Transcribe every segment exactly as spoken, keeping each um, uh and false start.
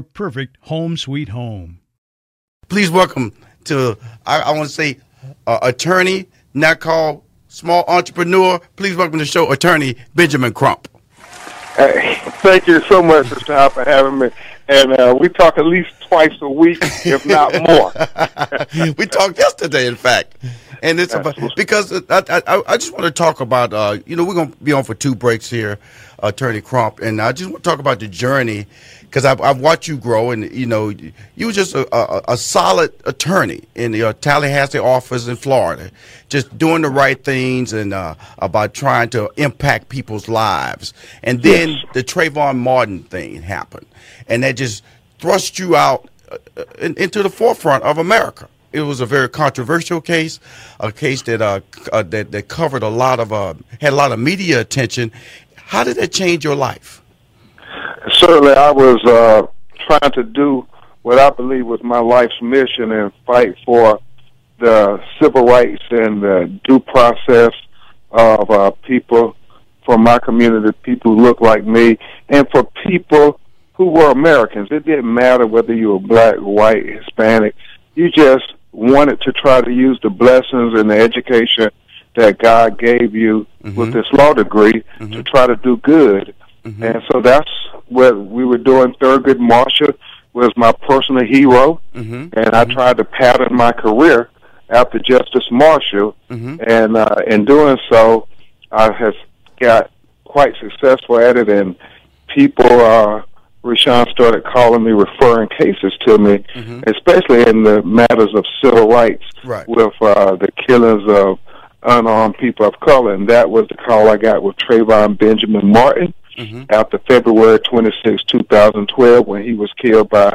perfect home sweet home. Please welcome to, I, I want to say, uh, attorney, not called small entrepreneur. Please welcome to the show, attorney Benjamin Crump. Hey, thank you so much, Mister Howe, for having me. And uh, we talk at least twice a week, if not more. We talked yesterday, in fact. And it's about, because I, I, I just want to talk about, uh, you know, we're going to be on for two breaks here, Attorney Crump, and I just want to talk about the journey, because I've, I've watched you grow, and, you know, you were just a, a, a solid attorney in the uh, Tallahassee office in Florida, just doing the right things and uh, about trying to impact people's lives. And then yes. the Trayvon Martin thing happened, and that just thrust you out uh, in, into the forefront of America. It was a very controversial case, a case that uh, uh, that, that covered a lot of uh, had a lot of media attention. How did that change your life? Certainly, I was uh, trying to do what I believe was my life's mission and fight for the civil rights and the due process of uh, people from my community, people who look like me, and for people who were Americans. It didn't matter whether you were black, white, Hispanic. You just wanted to try to use the blessings and the education that God gave you mm-hmm. with this law degree mm-hmm. to try to do good. Mm-hmm. And so that's what we were doing. Thurgood Marshall was my personal hero, mm-hmm. and mm-hmm. I tried to pattern my career after Justice Marshall. Mm-hmm. And uh, in doing so, I have got quite successful at it, and people, uh, Rashawn, started calling me, referring cases to me, mm-hmm. especially in the matters of civil rights right. with uh, the killings of unarmed people of color, and that was the call I got with Trayvon Benjamin Martin mm-hmm. after February twenty-sixth, twenty twelve, when he was killed by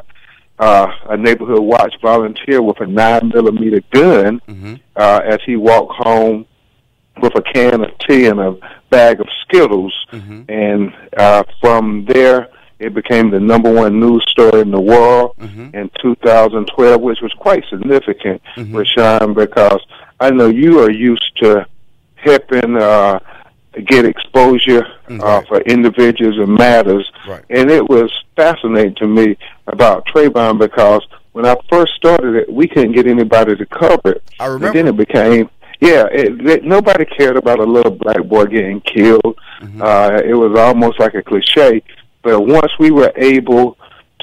uh, a neighborhood watch volunteer with a nine millimeter gun mm-hmm. uh, as he walked home with a can of tea and a bag of Skittles. Mm-hmm. And uh, from there, it became the number one news story in the world mm-hmm. in two thousand twelve, which was quite significant, mm-hmm. Rashawn, because I know you are used to helping uh, get exposure mm-hmm. uh, for individuals and matters. Right. And it was fascinating to me about Trayvon, because when I first started it, we couldn't get anybody to cover it. I remember. And then it became, yeah, it, it, nobody cared about a little black boy getting killed. Mm-hmm. Uh, it was almost like a cliche. But once we were able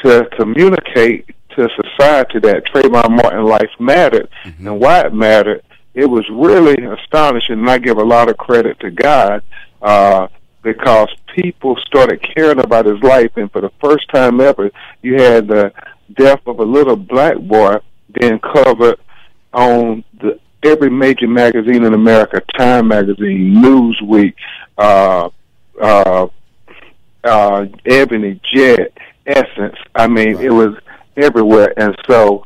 to communicate to society that Trayvon Martin life mattered mm-hmm. and why it mattered, it was really astonishing, and I give a lot of credit to God uh, because people started caring about his life, and for the first time ever, you had the death of a little black boy being covered on the, every major magazine in America, Time Magazine, Newsweek, uh, uh, uh, Ebony, Jet, Essence. I mean, right. it was everywhere, and so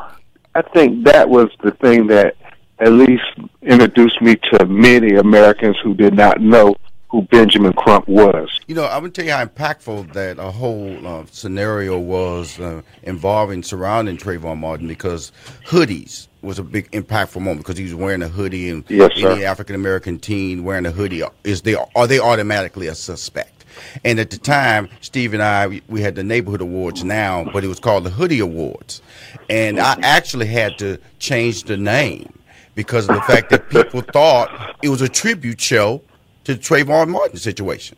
I think that was the thing that at least introduced me to many Americans who did not know who Benjamin Crump was. You know, I'm going to tell you how impactful that a whole uh, scenario was uh, involving surrounding Trayvon Martin, because hoodies was a big impactful moment, because he was wearing a hoodie, and yes, any African-American teen wearing a hoodie, is they are they automatically a suspect. And at the time, Steve and I, we had the Neighborhood Awards now, but it was called the Hoodie Awards. And I actually had to change the name because of the fact that people thought it was a tribute show to the Trayvon Martin situation.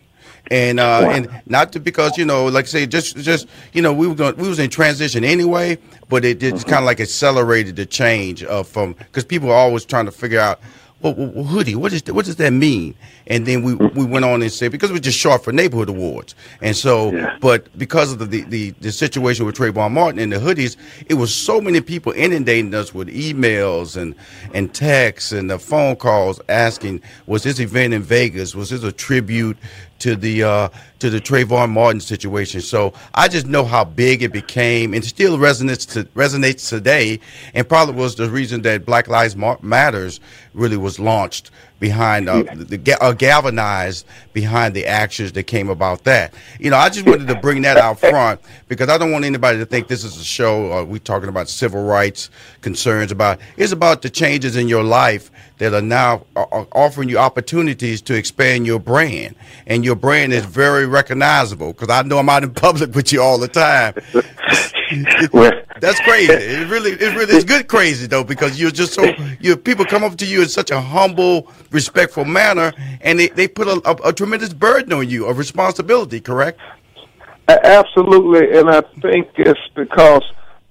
And uh, and not to, because, you know, like I say, just, just you know, we were going, we was in transition anyway, but it it's mm-hmm. kind of like accelerated the change of from, because people are always trying to figure out, well, well, hoodie, what, is the, what does that mean? And then we we went on and said, because it was just short for Neighborhood Awards. And so, yeah. but because of the, the, the, the situation with Trayvon Martin and the hoodies, it was so many people inundating us with emails and, and texts and the phone calls asking, was this event in Vegas, was this a tribute to the uh, to the Trayvon Martin situation? So I just know how big it became, and still resonates to, resonates today, and probably was the reason that Black Lives Matters really was launched behind, uh, the, the uh, galvanized behind the actions that came about that. You know, I just wanted to bring that out front, because I don't want anybody to think this is a show, uh, we're talking about civil rights concerns. About it's about the changes in your life that are now are offering you opportunities to expand your brand, and your brand is very recognizable, because I know I'm out in public with you all the time. That's crazy. It really, it really is good crazy though, because you're just so, you people come up to you in such a humble, respectful manner, and they, they put a, a, a tremendous burden on you, a responsibility. Correct? Absolutely, and I think it's because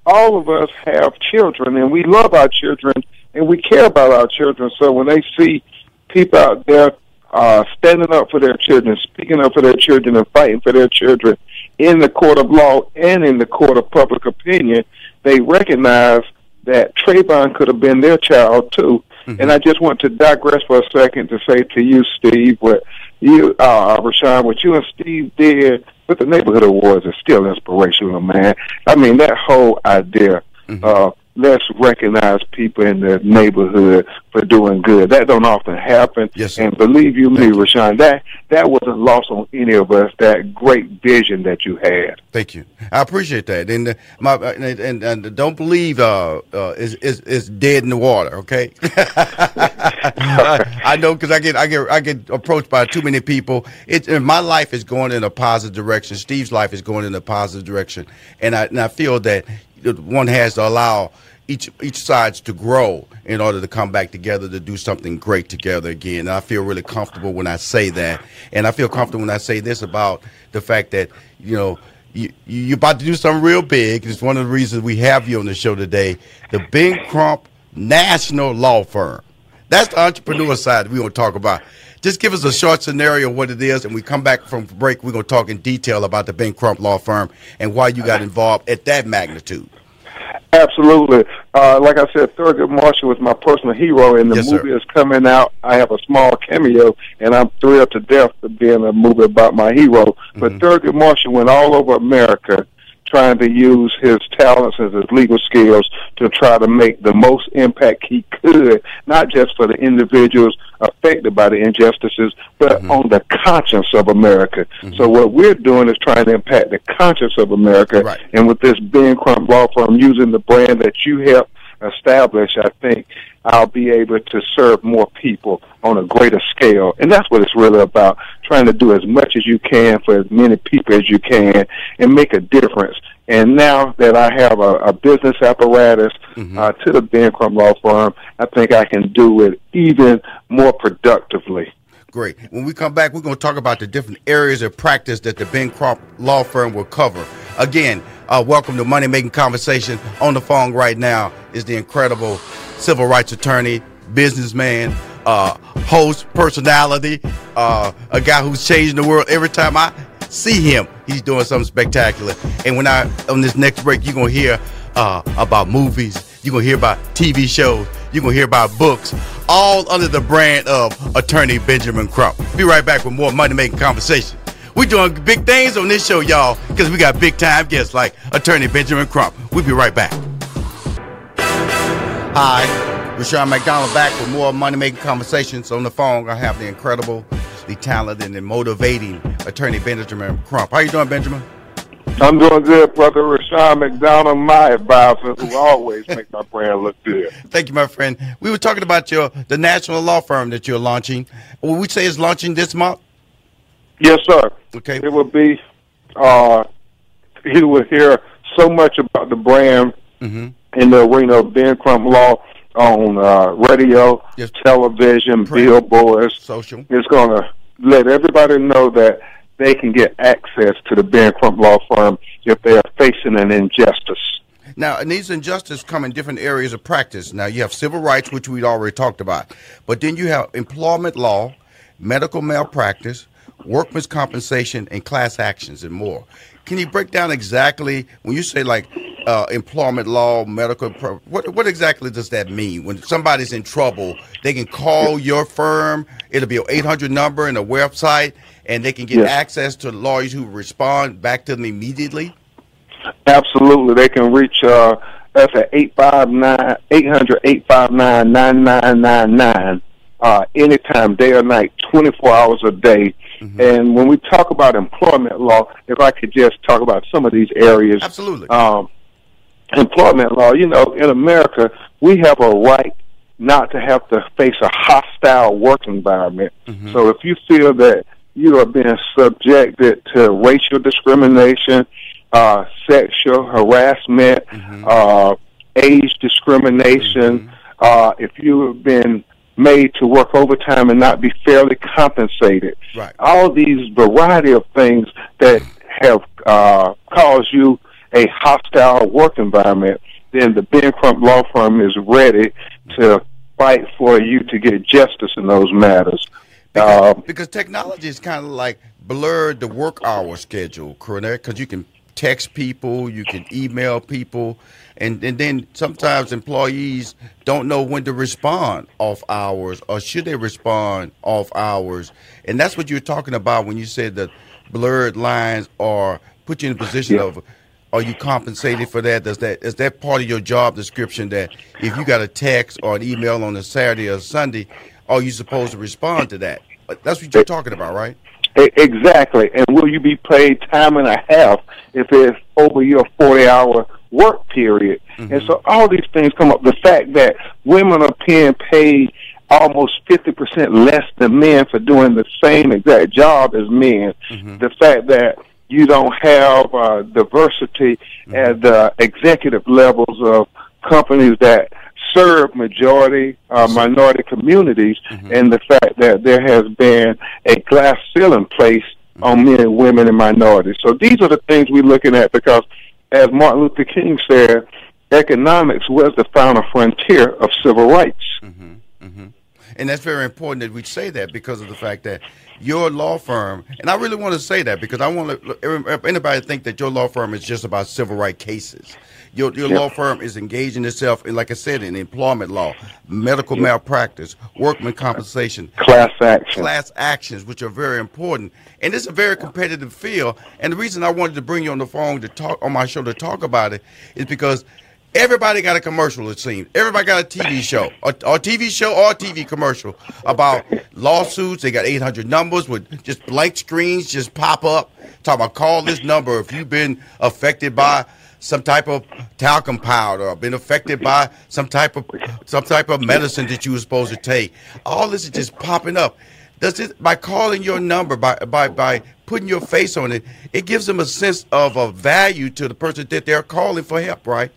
all of us have children, and we love our children, and we care about our children. So when they see people out there uh, standing up for their children, speaking up for their children, and fighting for their children in the court of law and in the court of public opinion, they recognize that Trayvon could have been their child too. Mm-hmm. And I just want to digress for a second to say to you, Steve, what you, uh, Rashawn, what you and Steve did with the Neighborhood Awards is still inspirational, man. I mean, that whole idea, mm-hmm. uh, let's recognize people in the neighborhood for doing good. That don't often happen. Yes, and believe you me, Rashawn, that that wasn't lost on any of us, that great vision that you had. Thank you. I appreciate that. And uh, my and, and, and don't believe uh, uh, is, is, is dead in the water, okay? I, I know, because I get, I, get, I get approached by too many people. It, and my life is going in a positive direction. Steve's life is going in a positive direction. And I, and I feel that one has to allow each each sides to grow in order to come back together to do something great together again. And I feel really comfortable when I say that, and I feel comfortable when I say this about the fact that, you know, you, you're about to do something real big. It's one of the reasons we have you on the show today, the Ben Crump National Law Firm. That's the entrepreneur side we want to talk about. Just give us a short scenario of what it is, and we come back from break, we're going to talk in detail about the Ben Crump Law Firm and why you got involved at that magnitude. Absolutely. Uh, like I said, Thurgood Marshall was my personal hero, and the yes, movie sir. is coming out. I have a small cameo, and I'm thrilled to death to be in a movie about my hero. Mm-hmm. But Thurgood Marshall went all over America trying to use his talents and his legal skills to try to make the most impact he could, not just for the individuals affected by the injustices, but mm-hmm. on the conscience of America. Mm-hmm. So what we're doing is trying to impact the conscience of America. Right. And with this Ben Crump Law Firm, using the brand that you helped establish, I think I'll be able to serve more people on a greater scale. And that's what it's really about, trying to do as much as you can for as many people as you can and make a difference. And now that I have a, a business apparatus mm-hmm. uh, to the Ben Crump Law Firm, I think I can do it even more productively. Great. When we come back, we're going to talk about the different areas of practice that the Ben Crump Law Firm will cover. Again, uh, welcome to Money Making Conversation. On the phone right now is the incredible civil rights attorney, businessman, uh, host, personality, uh, a guy who's changing the world. Every time I see him, he's doing something spectacular. And when I, on this next break, you're going to hear uh, about movies. You're going to hear about T V shows. You're going to hear about books, all under the brand of attorney Benjamin Crump. Be right back with more Money Making Conversation. We're doing big things on this show, y'all, because we got big time guests like attorney Benjamin Crump. We'll be right back. Hi, Rashawn McDonald back with more Money Making Conversations. On the phone, I have the incredible the talented and motivating attorney Benjamin Crump. How you doing, Benjamin? I'm doing good, brother. Rashawn McDonald, my advisor, who always makes my brand look good. Thank you, my friend. We were talking about your the national law firm that you're launching. Would we say it's launching this month? Yes, sir. Okay. It will be, uh, you will hear so much about the brand mm-hmm. in the arena of Ben Crump Law on uh, radio, yes. television, print, billboards, social. It's going to let everybody know that they can get access to the Ben Crump Law Firm if they are facing an injustice. Now, and these injustices come in different areas of practice. Now, you have civil rights, which we'd already talked about, but then you have employment law, medical malpractice, workman's compensation, and class actions and more. Can you break down exactly when you say like uh, employment law, medical, what, what exactly does that mean? When somebody's in trouble, they can call your firm. It'll be an eight hundred number and a website, and they can get yes. access to lawyers who respond back to them immediately? Absolutely. They can reach uh, us at eight five nine, eight hundred, eight five nine, nine nine nine nine uh, anytime, day or night, twenty-four hours a day. Mm-hmm. And when we talk about employment law, if I could just talk about some of these areas. Absolutely. Um, employment law, you know, in America, we have a right not to have to face a hostile work environment. Mm-hmm. So if you feel that you are being subjected to racial discrimination, uh, sexual harassment, mm-hmm. uh, age discrimination, mm-hmm. uh, if you have been made to work overtime and not be fairly compensated, right. all these variety of things that have uh, caused you a hostile work environment, then the Ben Crump Law Firm is ready to fight for you to get justice in those matters. Because, um, because technology is kind of like blurred the work hour schedule, correct? Because you can text people, you can email people, and, and then sometimes employees don't know when to respond off hours, or should they respond off hours. And that's what you were talking about when you said that blurred lines are put you in a position yeah. of, are you compensated for that? Does that, is that part of your job description that if you got a text or an email on a Saturday or Sunday, are you supposed to respond to that? That's what you're talking about, right? Exactly. And will you be paid time and a half if it's over your forty-hour work period? Mm-hmm. And so all these things come up. The fact that women are being paid almost fifty percent less than men for doing the same exact job as men. Mm-hmm. The fact that you don't have uh, diversity mm-hmm. at the executive levels of companies that serve majority uh, minority communities, mm-hmm. and the fact that there has been a glass ceiling placed mm-hmm. on men and women and minorities. So these are the things we're looking at because, as Martin Luther King said, economics was the final frontier of civil rights. Mm-hmm. Mm-hmm. And that's very important that we say that because of the fact that your law firm, and I really want to say that because I want to, anybody think that your law firm is just about civil rights cases. Your, your yep. law firm is engaging itself, in, like I said, in employment law, medical yep. malpractice, workman compensation, class actions, class actions, which are very important. And it's a very competitive field. And the reason I wanted to bring you on the phone to talk on my show to talk about it is because everybody got a commercial, it seems. Everybody got a T V show, or a T V show or a T V commercial about lawsuits. They got eight hundred numbers with just blank screens just pop up. Talk about call this number if you've been affected by some type of talcum powder or been affected by some type of some type of medicine that you were supposed to take. All this is just popping up. Does it, by calling your number, by, by, by putting your face on it, it gives them a sense of a value to the person that they're calling for help, right?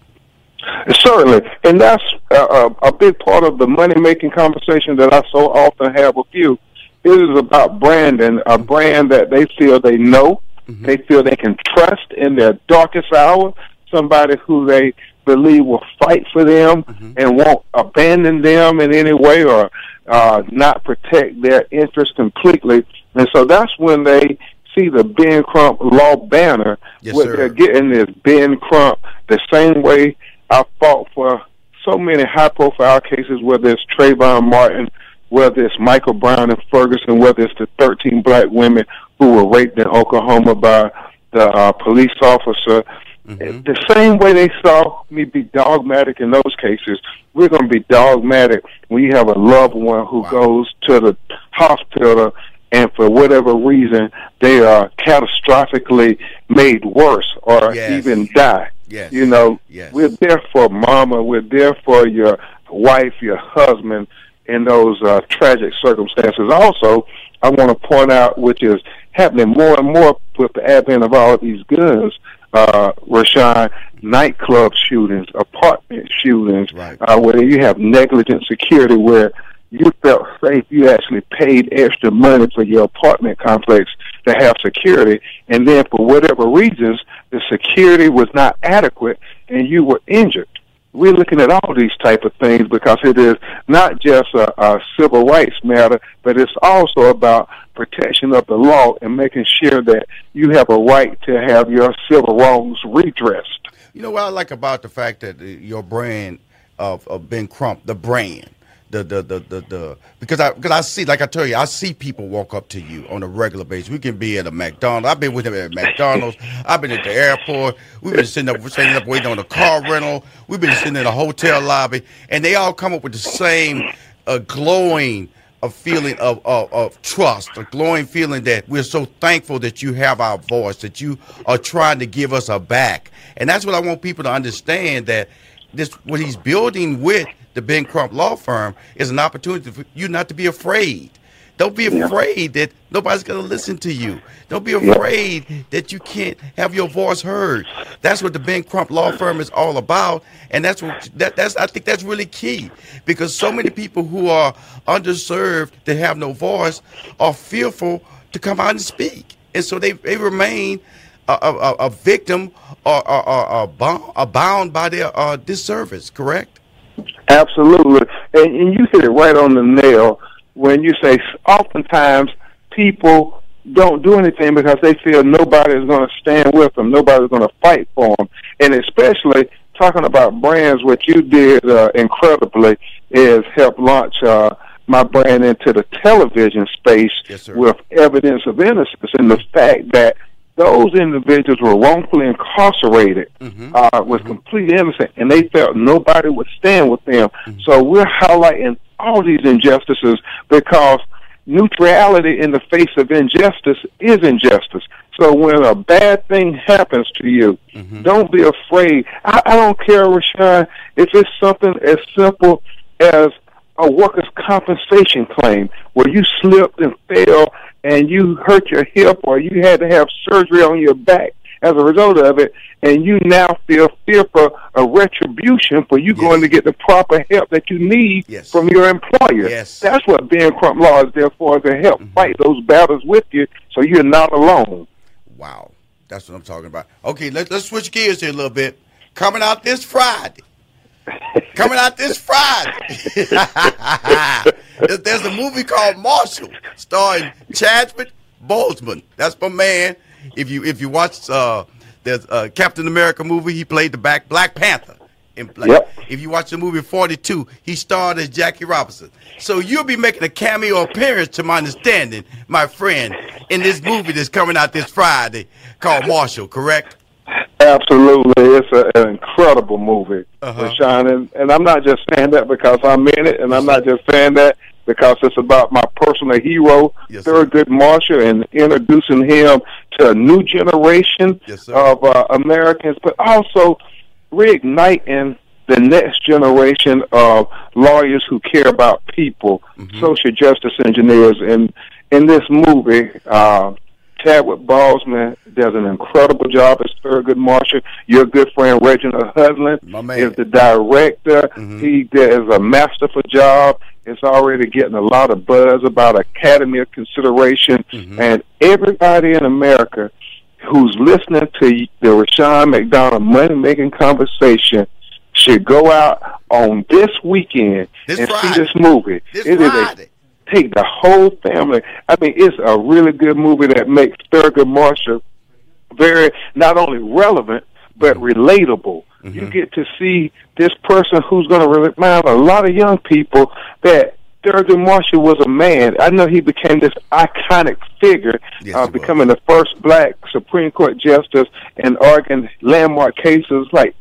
Certainly, and that's uh, a big part of the money-making conversation that I so often have with you. It is about branding, a brand that they feel they know, mm-hmm. they feel they can trust in their darkest hour, somebody who they believe will fight for them mm-hmm. and won't abandon them in any way or uh, not protect their interests completely. And so that's when they see the Ben Crump Law banner. Yes, what sir. They're getting is Ben Crump the same way I fought for so many high-profile cases, whether it's Trayvon Martin, whether it's Michael Brown and Ferguson, whether it's the thirteen black women who were raped in Oklahoma by the uh, police officer. Mm-hmm. The same way they saw me be dogmatic in those cases, we're going to be dogmatic when you have a loved one who wow. goes to the hospital and for whatever reason, they are catastrophically made worse or yes. even die. Yes. You know, yes. we're there for mama, we're there for your wife, your husband, in those uh, tragic circumstances. Also, I want to point out, which is happening more and more with the advent of all of these guns, uh, Rashawn, nightclub shootings, apartment shootings, right. uh, where you have negligent security where you felt safe, you actually paid extra money for your apartment complex to have security, and then for whatever reasons, the security was not adequate and you were injured. We're looking at all these type of things because it is not just a, a civil rights matter, but it's also about protection of the law and making sure that you have a right to have your civil wrongs redressed. You know what I like about the fact that your brand of, of Ben Crump, the brand, The, the the the the because I because I see, like I tell you, I see people walk up to you on a regular basis. We can be at a McDonald's. I've been with them at McDonald's. I've been at the airport. We've been sitting up sitting up waiting on a car rental. We've been sitting in a hotel lobby, and they all come up with the same uh, glowing a feeling of, of of trust, a glowing feeling that we're so thankful that you have our voice, that you are trying to give us a back, and that's what I want people to understand, that this what he's building with the Ben Crump Law Firm is an opportunity for you not to be afraid. Don't be afraid that nobody's going to listen to you. Don't be afraid that you can't have your voice heard. That's what the Ben Crump Law Firm is all about, and that's what that, that's. I think that's really key, because so many people who are underserved, that have no voice, are fearful to come out and speak, and so they they remain a, a, a victim or, or, or, or bound by their uh, disservice. Correct. Absolutely, and, and you hit it right on the nail when you say oftentimes people don't do anything because they feel nobody is going to stand with them, nobody's going to fight for them, and especially talking about brands, what you did uh, incredibly is help launch uh, my brand into the television space yes, with evidence of innocence and the fact that those individuals were wrongfully incarcerated mm-hmm. uh, with mm-hmm. complete innocence, and they felt nobody would stand with them. Mm-hmm. So we're highlighting all these injustices because neutrality in the face of injustice is injustice. So when a bad thing happens to you, mm-hmm. don't be afraid. I, I don't care, Rashawn, if it's something as simple as a workers' compensation claim where you slipped and fell and you hurt your hip or you had to have surgery on your back as a result of it, and you now feel fearful of retribution for you yes. going to get the proper help that you need yes. from your employer. Yes. That's what Ben Crump Law is there for, to help mm-hmm. fight those battles with you so you're not alone. Wow. That's what I'm talking about. Okay, let's, let's switch gears here a little bit. Coming out this Friday. Coming out this Friday. There's a movie called Marshall, starring Chadwick Boseman. That's my man. If you if you watch uh, there's a Captain America movie, he played the back Black Panther. In Black. Yep. If you watch the movie forty-two, he starred as Jackie Robinson. So you'll be making a cameo appearance, to my understanding, my friend, in this movie that's coming out this Friday called Marshall. Correct? Absolutely. It's a, an incredible movie, uh-huh. Rashawn. And, and I'm not just saying that because I'm in it, and I'm not just saying that because it's about my personal hero, yes, Thurgood Marshall, and introducing him to a new generation yes, of uh, Americans, but also reigniting the next generation of lawyers who care about people, mm-hmm. social justice engineers. And in this movie, uh, Chadwick Boseman does an incredible job as Thurgood Marshall. Your good friend Reginald Hudlin is the director. Mm-hmm. He does a masterful job. It's already getting a lot of buzz about Academy of consideration. Mm-hmm. And everybody in America who's listening to the Rashawn McDonald money-making conversation should go out on this weekend this and Friday. see this movie. This it Friday. Is a Take the whole family. I mean, it's a really good movie that makes Thurgood Marshall very, not only relevant, but relatable. Mm-hmm. You get to see this person who's going to remind a lot of young people that Thurgood Marshall was a man. I know he became this iconic figure, yes, uh, becoming the first black Supreme Court justice and arguing landmark cases like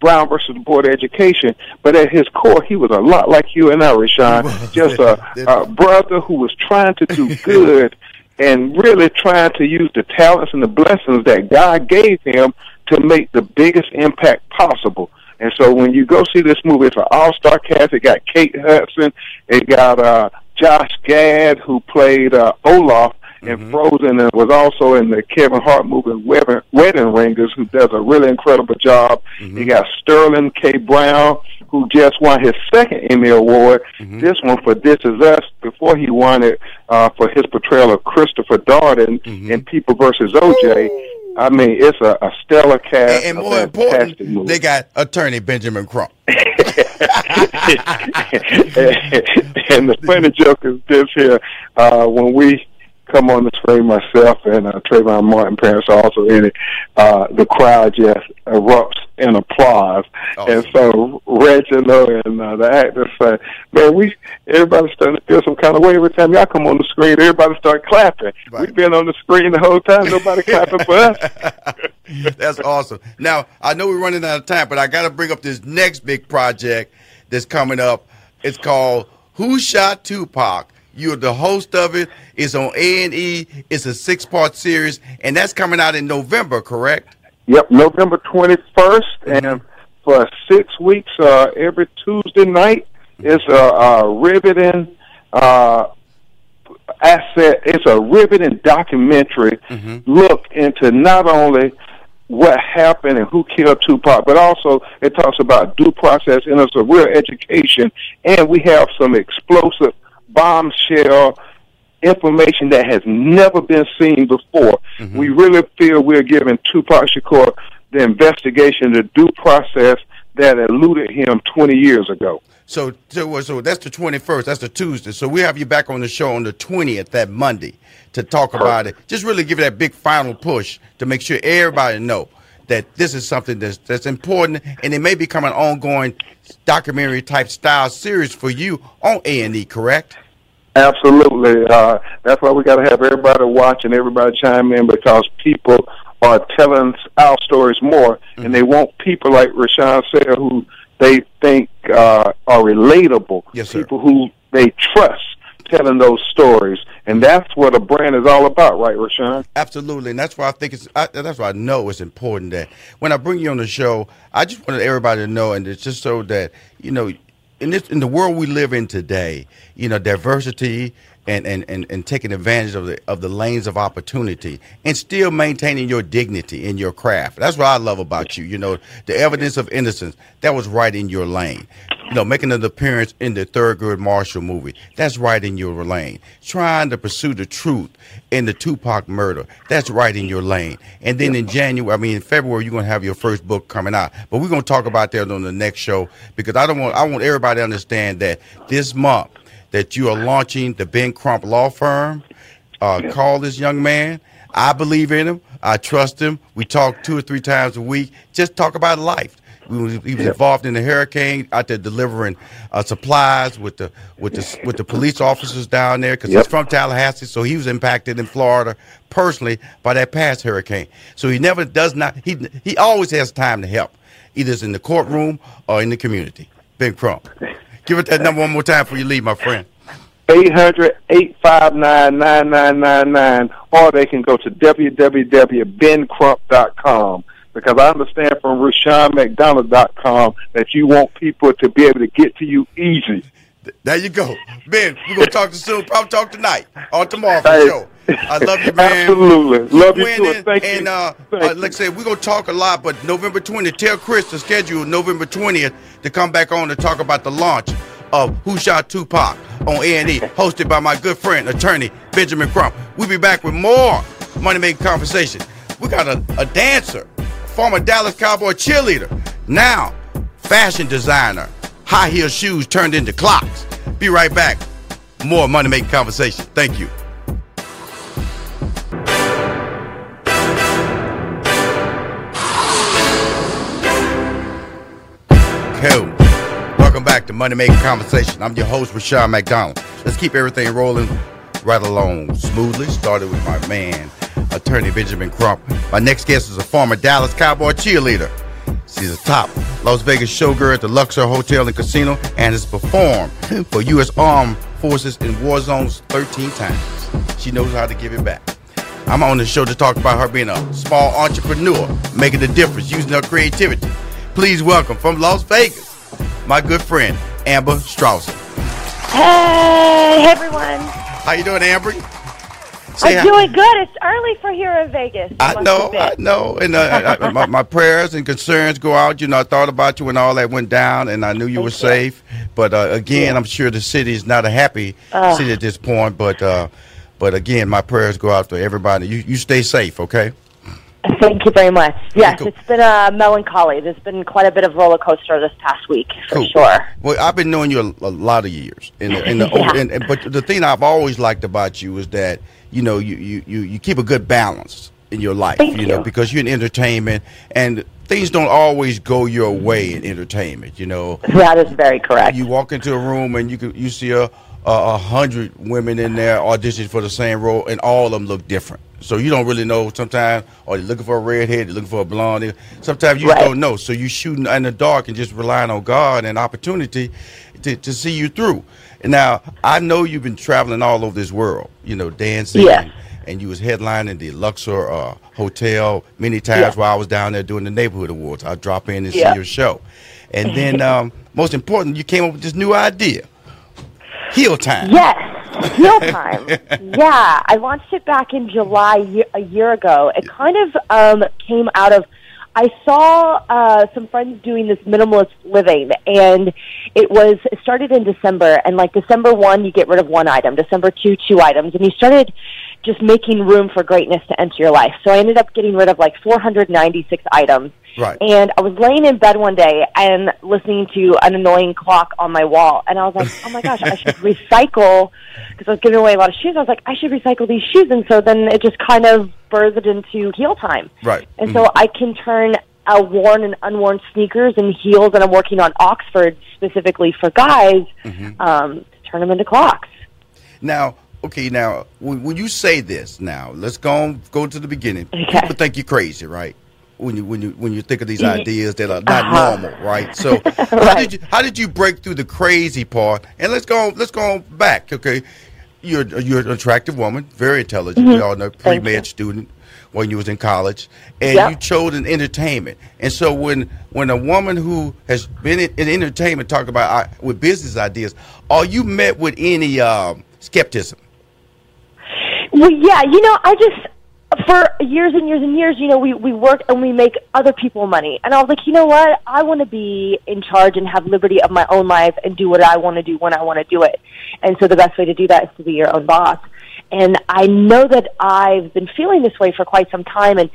Brown versus the Board of Education, but at his core, he was a lot like you and I, Rashawn, just a, a brother who was trying to do good and really trying to use the talents and the blessings that God gave him to make the biggest impact possible. And so when you go see this movie, it's an all-star cast. It got Kate Hudson. It got uh, Josh Gad, who played uh, Olaf in mm-hmm. Frozen, and was also in the Kevin Hart movie Wedding, Wedding Ringers, who does a really incredible job. Mm-hmm. You got Sterling K. Brown, who just won his second Emmy Award, mm-hmm. this one for This Is Us, before he won it uh, for his portrayal of Christopher Darden mm-hmm. in People versus. O J. I mean, it's a, a stellar cast. And, and more important, movie. They got attorney Benjamin Crump. And the funny joke is this here, uh, when we come on the screen, myself and uh, Trayvon Martin parents are also in it, uh, the crowd just erupts in applause. Oh. And so Reginald and uh, the actors say, man, we everybody's starting to feel some kind of way every time y'all come on the screen. Everybody start clapping. Right. We've been on the screen the whole time. Nobody clapping for us. That's awesome. Now, I know we're running out of time, but I got to bring up this next big project that's coming up. It's called Who Shot Tupac? You're the host of it. It's on A and E. It's a six-part series, and that's coming out in November, correct? Yep, November twenty-first, mm-hmm. and for six weeks, uh, every Tuesday night, it's a, a riveting uh, asset. It's a riveting documentary mm-hmm. look into not only what happened and who killed Tupac, but also it talks about due process, and it's a real education, and we have some explosive bombshell information that has never been seen before. Mm-hmm. We really feel we're giving Tupac Shakur the investigation, the due process that eluded him twenty years ago. So, so, so that's the twenty-first. That's the Tuesday. So we have you back on the show on the twentieth, that Monday, to talk Perfect. About it. Just really give it that big final push to make sure everybody know that this is something that's, that's important, and it may become an ongoing documentary-type style series for you on A and E, correct? Absolutely. Uh, that's why we got to have everybody watch and everybody chime in, because people are telling our stories more, mm-hmm. and they want people like Rashawn Sayre, who they think uh, are relatable, yes, sir. People who they trust telling those stories. And that's what a brand is all about, right, Rashawn? Absolutely, and that's why I think it's. I, that's why I know it's important that when I bring you on the show, I just wanted everybody to know, and it's just so that you know, in this in the world we live in today, you know, diversity and and and, and taking advantage of the of the lanes of opportunity, and still maintaining your dignity in your craft. That's what I love about you. You know, the evidence of innocence that was right in your lane. You know, making an appearance in the Thurgood Marshall movie. That's right in your lane. Trying to pursue the truth in the Tupac murder. That's right in your lane. And then in January, I mean, in February, you're going to have your first book coming out. But we're going to talk about that on the next show, because I don't want, I want everybody to understand that this month that you are launching the Ben Crump Law Firm. Uh, call this young man. I believe in him. I trust him. We talk two or three times a week. Just talk about life. We was, he was involved in the hurricane, out there delivering uh, supplies with the with the with the police officers down there, because yep. he's from Tallahassee, so he was impacted in Florida personally by that past hurricane. So he never does not he he always has time to help, either it's in the courtroom or in the community. Ben Crump, give it that number one more time before you leave, my friend. eight hundred, eight five nine, nine nine nine nine, or they can go to w w w dot ben crump dot com. Because I understand from Rashawn McDonald dot com that you want people to be able to get to you easy. There you go. Ben, we're going to talk to you soon. Probably talk tonight or tomorrow for sure. I love you, man. Absolutely. Love you, too. Thank you. And uh, uh, like I said, we're going to talk a lot, but November twentieth, tell Chris to schedule November twentieth to come back on to talk about the launch of Who Shot Tupac on A and E, hosted by my good friend, attorney Benjamin Crump. We'll be back with more Money Making Conversation. We got a, a dancer, former Dallas Cowboy cheerleader, now fashion designer. High heel shoes turned into clocks. Be right back. More Money Making Conversation. Thank you. Cool. Welcome back to Money Making Conversation. I'm your host, Rashawn McDonald. Let's keep everything rolling right along smoothly. Started with my man, attorney Benjamin Crump. My next guest is a former Dallas Cowboy cheerleader, She's a top Las Vegas showgirl at the Luxor Hotel and Casino and has performed for U S Armed Forces in war zones thirteen times. She knows how to give it back. I'm on the show to talk about her being a small entrepreneur, making a difference, using her creativity. Please welcome from Las Vegas, my good friend, Amber Strauss. Hey, hey everyone. How you doing, Amber? Say I'm doing good. It's early for here in Vegas. I know, I know. And uh, I, my, my prayers and concerns go out. You know, I thought about you when all that went down, and I knew you were safe. But, uh, again, I'm sure the city is not a happy uh, city at this point. But, uh, but again, my prayers go out to everybody. You, you stay safe, okay? Thank you very much. Yes, cool. It's been uh, melancholy. There's been quite a bit of roller coaster this past week, for cool. sure. Well, I've been knowing you a, a lot of years, and and yeah. but the thing I've always liked about you is that you know you you, you, you keep a good balance in your life. Thank you, you know, because you're in entertainment and things don't always go your way in entertainment. You know, that is very correct. You walk into a room and you can, you see a a hundred women in there auditioning for the same role, and all of them look different. So you don't really know sometimes, or you're looking for a redhead, you're looking for a blonde. Sometimes you right. don't know. So you're shooting in the dark and just relying on God and opportunity to, to see you through. And now, I know you've been traveling all over this world, you know, dancing. Yes. And, and you was headlining the Luxor uh, Hotel many times yes. while I was down there doing the Neighborhood Awards. I'd drop in and yep. see your show. And then, um, most important, you came up with this new idea, Heeltime. Yes. Heeltime. Yeah, I launched it back in July year, a year ago. It kind of um, came out of, I saw uh, some friends doing this minimalist living, and it was it started in December, and like December first, you get rid of one item, December second, two items, and you started just making room for greatness to enter your life. So I ended up getting rid of like four hundred ninety-six items. Right. And I was laying in bed one day and listening to an annoying clock on my wall. And I was like, oh, my gosh, I should recycle, because I was giving away a lot of shoes. I was like, I should recycle these shoes. And so then it just kind of birthed into Heeltime. Right. And mm-hmm. so I can turn uh, worn and unworn sneakers and heels, and I'm working on Oxford specifically for guys, mm-hmm. um, turn them into clocks. Now, okay, now, when you say this now, let's go on, go to the beginning. Okay. People think you're crazy, right? When you when you when you think of these ideas that are not uh-huh. normal, right? So right. how did you how did you break through the crazy part? And let's go on, let's go on back. Okay, you're you're an attractive woman, very intelligent. Mm-hmm. We all know, pre-med student when you was in college, and yep. you chose an entertainment. And so when when a woman who has been in, in entertainment talk about uh, with business ideas, are you met with any um, skepticism? Well, yeah, you know, I just. For years and years and years, you know, we, we work and we make other people money. And I was like, you know what? I want to be in charge and have liberty of my own life and do what I want to do when I want to do it. And so the best way to do that is to be your own boss. And I know that I've been feeling this way for quite some time. And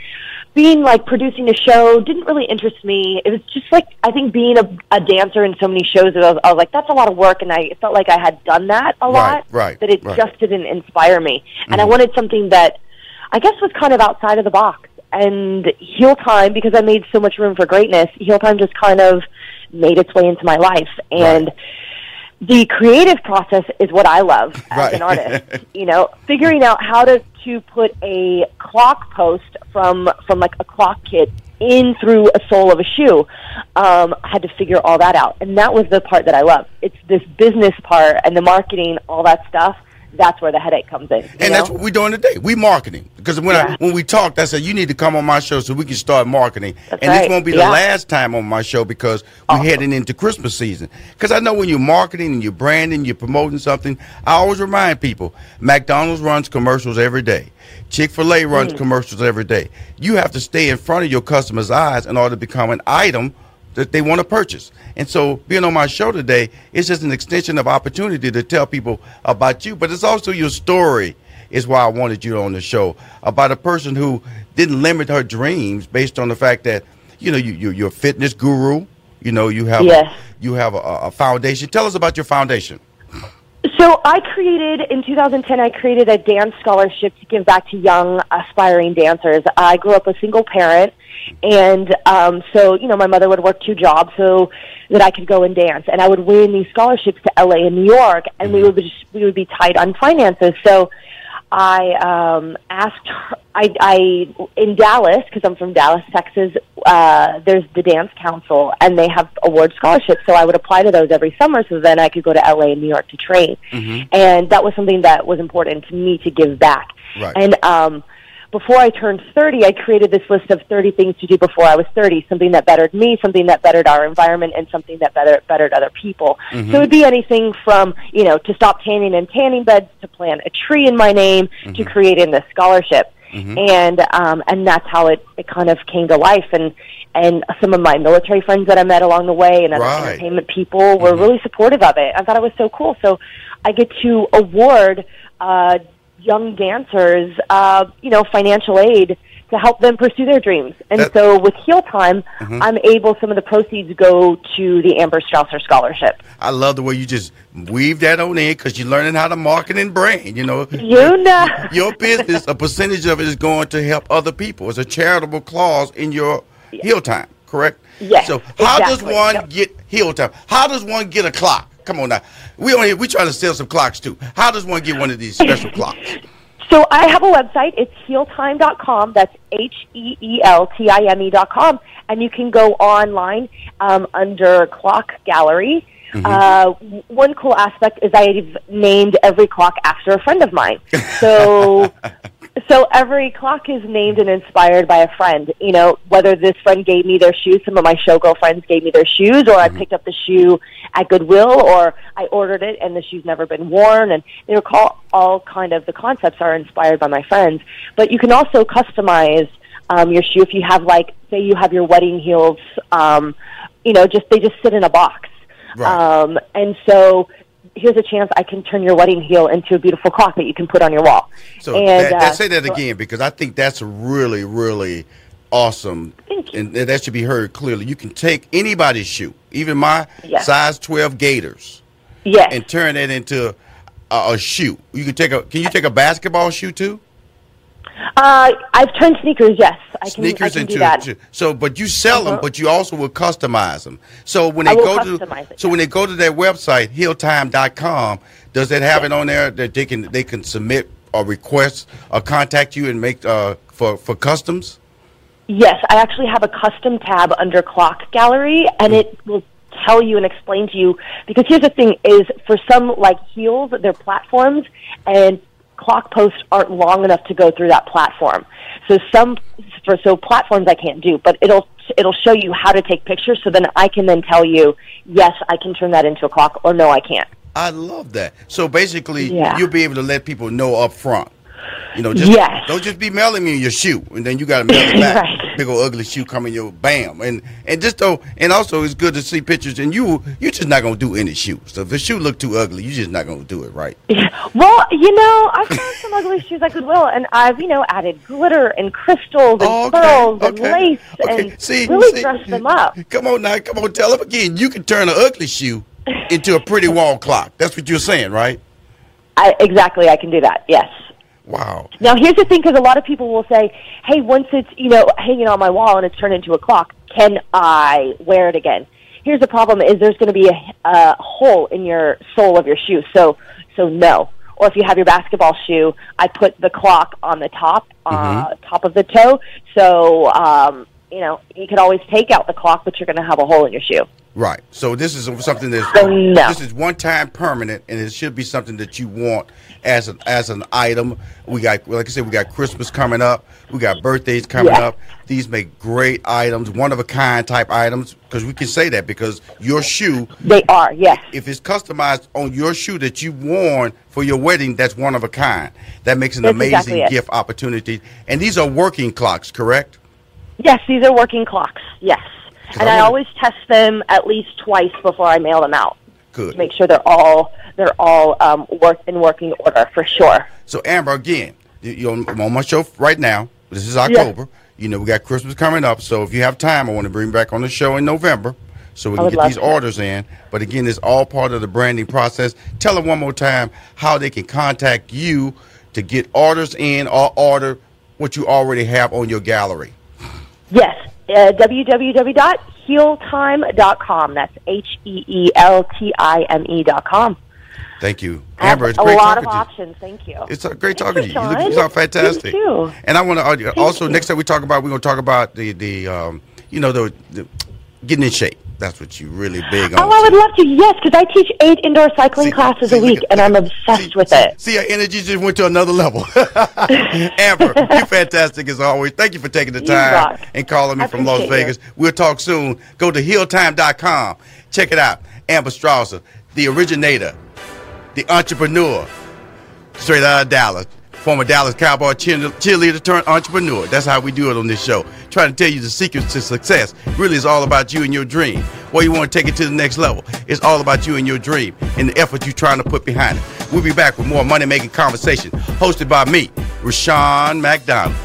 being, like, producing a show didn't really interest me. It was just, like, I think being a, a dancer in so many shows, that I was, I was like, that's a lot of work. And I felt like I had done that a lot. Right, right, that it right. just didn't inspire me. Mm-hmm. And I wanted something that I guess was kind of outside of the box. And Heeltime, because I made so much room for greatness, Heeltime just kind of made its way into my life. And right. the creative process is what I love as right. an artist. You know, figuring out how to, to put a clock post from, from like a clock kit in through a sole of a shoe, um, I had to figure all that out. And that was the part that I love. It's this business part and the marketing, all that stuff. That's where the headache comes in. And know? That's what we're doing today. We're marketing. Because when yeah. I, when we talked, I said, you need to come on my show so we can start marketing. That's and right. this won't be yeah. the last time on my show, because we're awesome. Heading into Christmas season. Because I know when you're marketing and you're branding, you're promoting something, I always remind people, McDonald's runs commercials every day. Chick-fil-A runs mm. commercials every day. You have to stay in front of your customers' eyes in order to become an item that they want to purchase. And so being on my show today, it's just an extension of opportunity to tell people about you, but it's also your story is why I wanted you on the show, about a person who didn't limit her dreams based on the fact that, you know, you, you, you're a fitness guru, you know, you have, yes. you have a, a foundation. Tell us about your foundation. So I created, in two thousand ten, I created a dance scholarship to give back to young, aspiring dancers. I grew up a single parent. And um, so, you know, my mother would work two jobs so that I could go and dance. And I would win these scholarships to L A and New York, and we would be just, we would be tight on finances. So I um, asked her, I, I, in Dallas, because I'm from Dallas, Texas, uh, there's the Dance Council, and they have award scholarships, so I would apply to those every summer, so then I could go to L A and New York to train. Mm-hmm. And that was something that was important to me to give back. Right. And um, before I turned thirty, I created this list of thirty things to do before I was thirty, something that bettered me, something that bettered our environment, and something that better, bettered other people. Mm-hmm. So it would be anything from, you know, to stop tanning in tanning beds, to plant a tree in my name, mm-hmm. to creating this scholarship. Mm-hmm. And um, and that's how it, it kind of came to life. And and some of my military friends that I met along the way and other right. entertainment people were mm-hmm. really supportive of it. I thought it was so cool. So I get to award uh, young dancers, uh, you know, financial aid to help them pursue their dreams. And that, so with Heeltime, mm-hmm. I'm able, some of the proceeds go to the Amber Strauss Scholarship. I love the way you just weave that on in, because you're learning how to market and brand. You know, you know. Your business, a percentage of it is going to help other people. It's a charitable clause in your yes. Heeltime, correct? Yes. So how exactly. does one yep. get Heeltime? How does one get a clock? Come on now. We only, we try to sell some clocks, too. How does one get one of these special clocks? So I have a website. It's heeltime dot com. That's H E E L T I M E dot com. And you can go online um, under Clock Gallery. Mm-hmm. Uh, one cool aspect is I've named every clock after a friend of mine. So... So every clock is named and inspired by a friend, you know, whether this friend gave me their shoes, some of my showgirl friends gave me their shoes, or I picked up the shoe at Goodwill, or I ordered it and the shoe's never been worn. And they were called, all kind of the concepts are inspired by my friends. But you can also customize um, your shoe if you have, like, say you have your wedding heels, um, you know, just they just sit in a box. Right. Um, and so... here's a chance I can turn your wedding heel into a beautiful clock that you can put on your wall. So and, that, uh, say that again, because I think that's really, really awesome. Thank you. And that should be heard clearly. You can take anybody's shoe, even my yes. size twelve Gators, yes. and turn it into a, a shoe. You can take a. Can you take a basketball shoe too? Uh, I've turned sneakers. Yes, I can. Sneakers I can into do that. So, but you sell uh-huh. them, but you also will customize them. So when they go to, it, so yeah. when they go to their website, heeltime dot com, does it have yeah. it on there that they can they can submit or request or contact you and make uh, for for customs? Yes, I actually have a custom tab under Clock Gallery, and mm. it will tell you and explain to you. Because here's the thing: is for some like heels, their platforms and clock posts aren't long enough to go through that platform. So some for so platforms I can't do, but it'll it'll show you how to take pictures, so then I can then tell you, yes, I can turn that into a clock, or no, I can't. I love that. So basically, yeah. you'll be able to let people know up front. You know, just yes. don't just be mailing me your shoe, and then you got to mail it back. Right. Big old ugly shoe coming your bam, and and just though, and also it's good to see pictures. And you you're just not gonna do any shoes. So if the shoe look too ugly, you're just not gonna do it right. Yeah. Well, you know, I've found some ugly shoes at Goodwill, and I've you know added glitter and crystals and oh, okay. pearls okay. and lace okay. and see, really see, dressed them up. Come on now, come on, tell them again. You can turn an ugly shoe into a pretty wall clock. That's what you're saying, right? I, exactly, I can do that. Yes. Wow. Now, here's the thing, because a lot of people will say, hey, once it's, you know, hanging on my wall and it's turned into a clock, can I wear it again? Here's the problem is there's going to be a, a hole in your sole of your shoe, so so no. Or if you have your basketball shoe, I put the clock on the top, uh, mm-hmm. top of the toe, so, um, you know, you can always take out the clock, but you're going to have a hole in your shoe. Right. So this is something that's so no. this is one time permanent, and it should be something that you want as an as an item. We got, like I said, we got Christmas coming up, we got birthdays coming yeah. up. These make great items, one of a kind type items, because we can say that because your shoe they are yes. If it's customized on your shoe that you've worn for your wedding, that's one of a kind. That makes an that's amazing exactly gift opportunity. And these are working clocks, correct? Yes, these are working clocks. Yes. And I, I always test them at least twice before I mail them out. Good. To make sure they're all they're all um, work in working order for sure. So Amber, again, you're on my show right now. This is October. Yeah. You know we got Christmas coming up, so if you have time, I want to bring you back on the show in November so we can get these orders in. But again, it's all part of the branding process. Tell them one more time how they can contact you to get orders in or order what you already have on your gallery. Yes. Uh, w w w dot heeltime dot com. That's H E E L T I M E dot com. Thank you, Amber. It's a great lot of options. Thank you. It's a great talking to you. You sound fantastic. You too. And I want to also, next time we talk about, we're going to talk about the the um, you know the, the getting in shape. That's what you really big on. Oh, I would love to. Yes, because I teach eight indoor cycling see, classes see, a week, and I'm obsessed see, with see, it. See, your energy just went to another level. Amber, you're fantastic as always. Thank you for taking the time and calling me I from Las Vegas. You. We'll talk soon. Go to heeltime dot com. Check it out. Amber Strauss, the originator, the entrepreneur, straight out of Dallas, former Dallas Cowboy cheerleader turned entrepreneur. That's how we do it on this show. Trying to tell you the secrets to success really is all about you and your dream. Where you want to take it to the next level. It's all about you and your dream and the effort you're trying to put behind it. We'll be back with more Money Making Conversation hosted by me, Rashawn McDonald.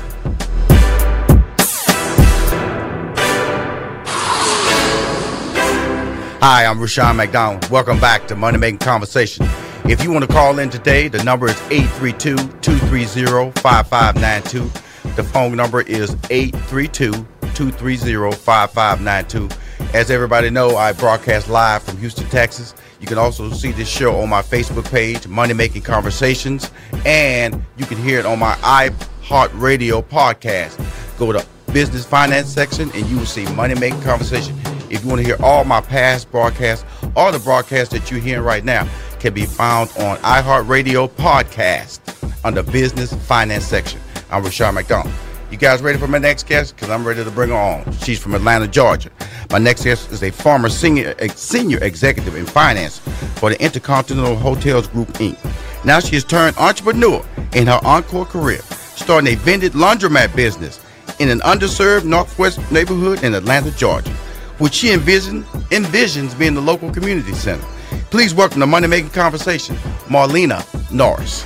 Hi, I'm Rashawn McDonald. Welcome back to Money Making Conversation. If you want to call in today, the number is eight three two, two three zero, five five nine two. The phone number is eight three two, two three zero, five five nine two. As everybody knows, I broadcast live from Houston, Texas. You can also see this show on my Facebook page, Money Making Conversations. And you can hear it on my iHeartRadio podcast. Go to business finance section and you will see Money Making Conversation. If you want to hear all my past broadcasts, all the broadcasts that you're hearing right now can be found on iHeartRadio podcast under business finance section. I'm Rashawn McDonald. You guys ready for my next guest? Because I'm ready to bring her on. She's from Atlanta, Georgia. My next guest is a former senior, senior executive in finance for the Intercontinental Hotels Group, Incorporated. Now she has turned entrepreneur in her encore career, starting a vended laundromat business in an underserved Northwest neighborhood in Atlanta, Georgia, which she envision, envisions being the local community center. Please welcome to Money Making Conversation, Marlena Norris.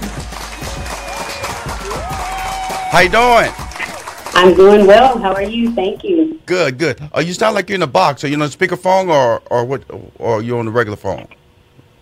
How you doing? I'm doing well. How are you? Thank you. Good, good. Uh, you sound like you're in a box. Are you on a speakerphone or or what? Or are you on a regular phone?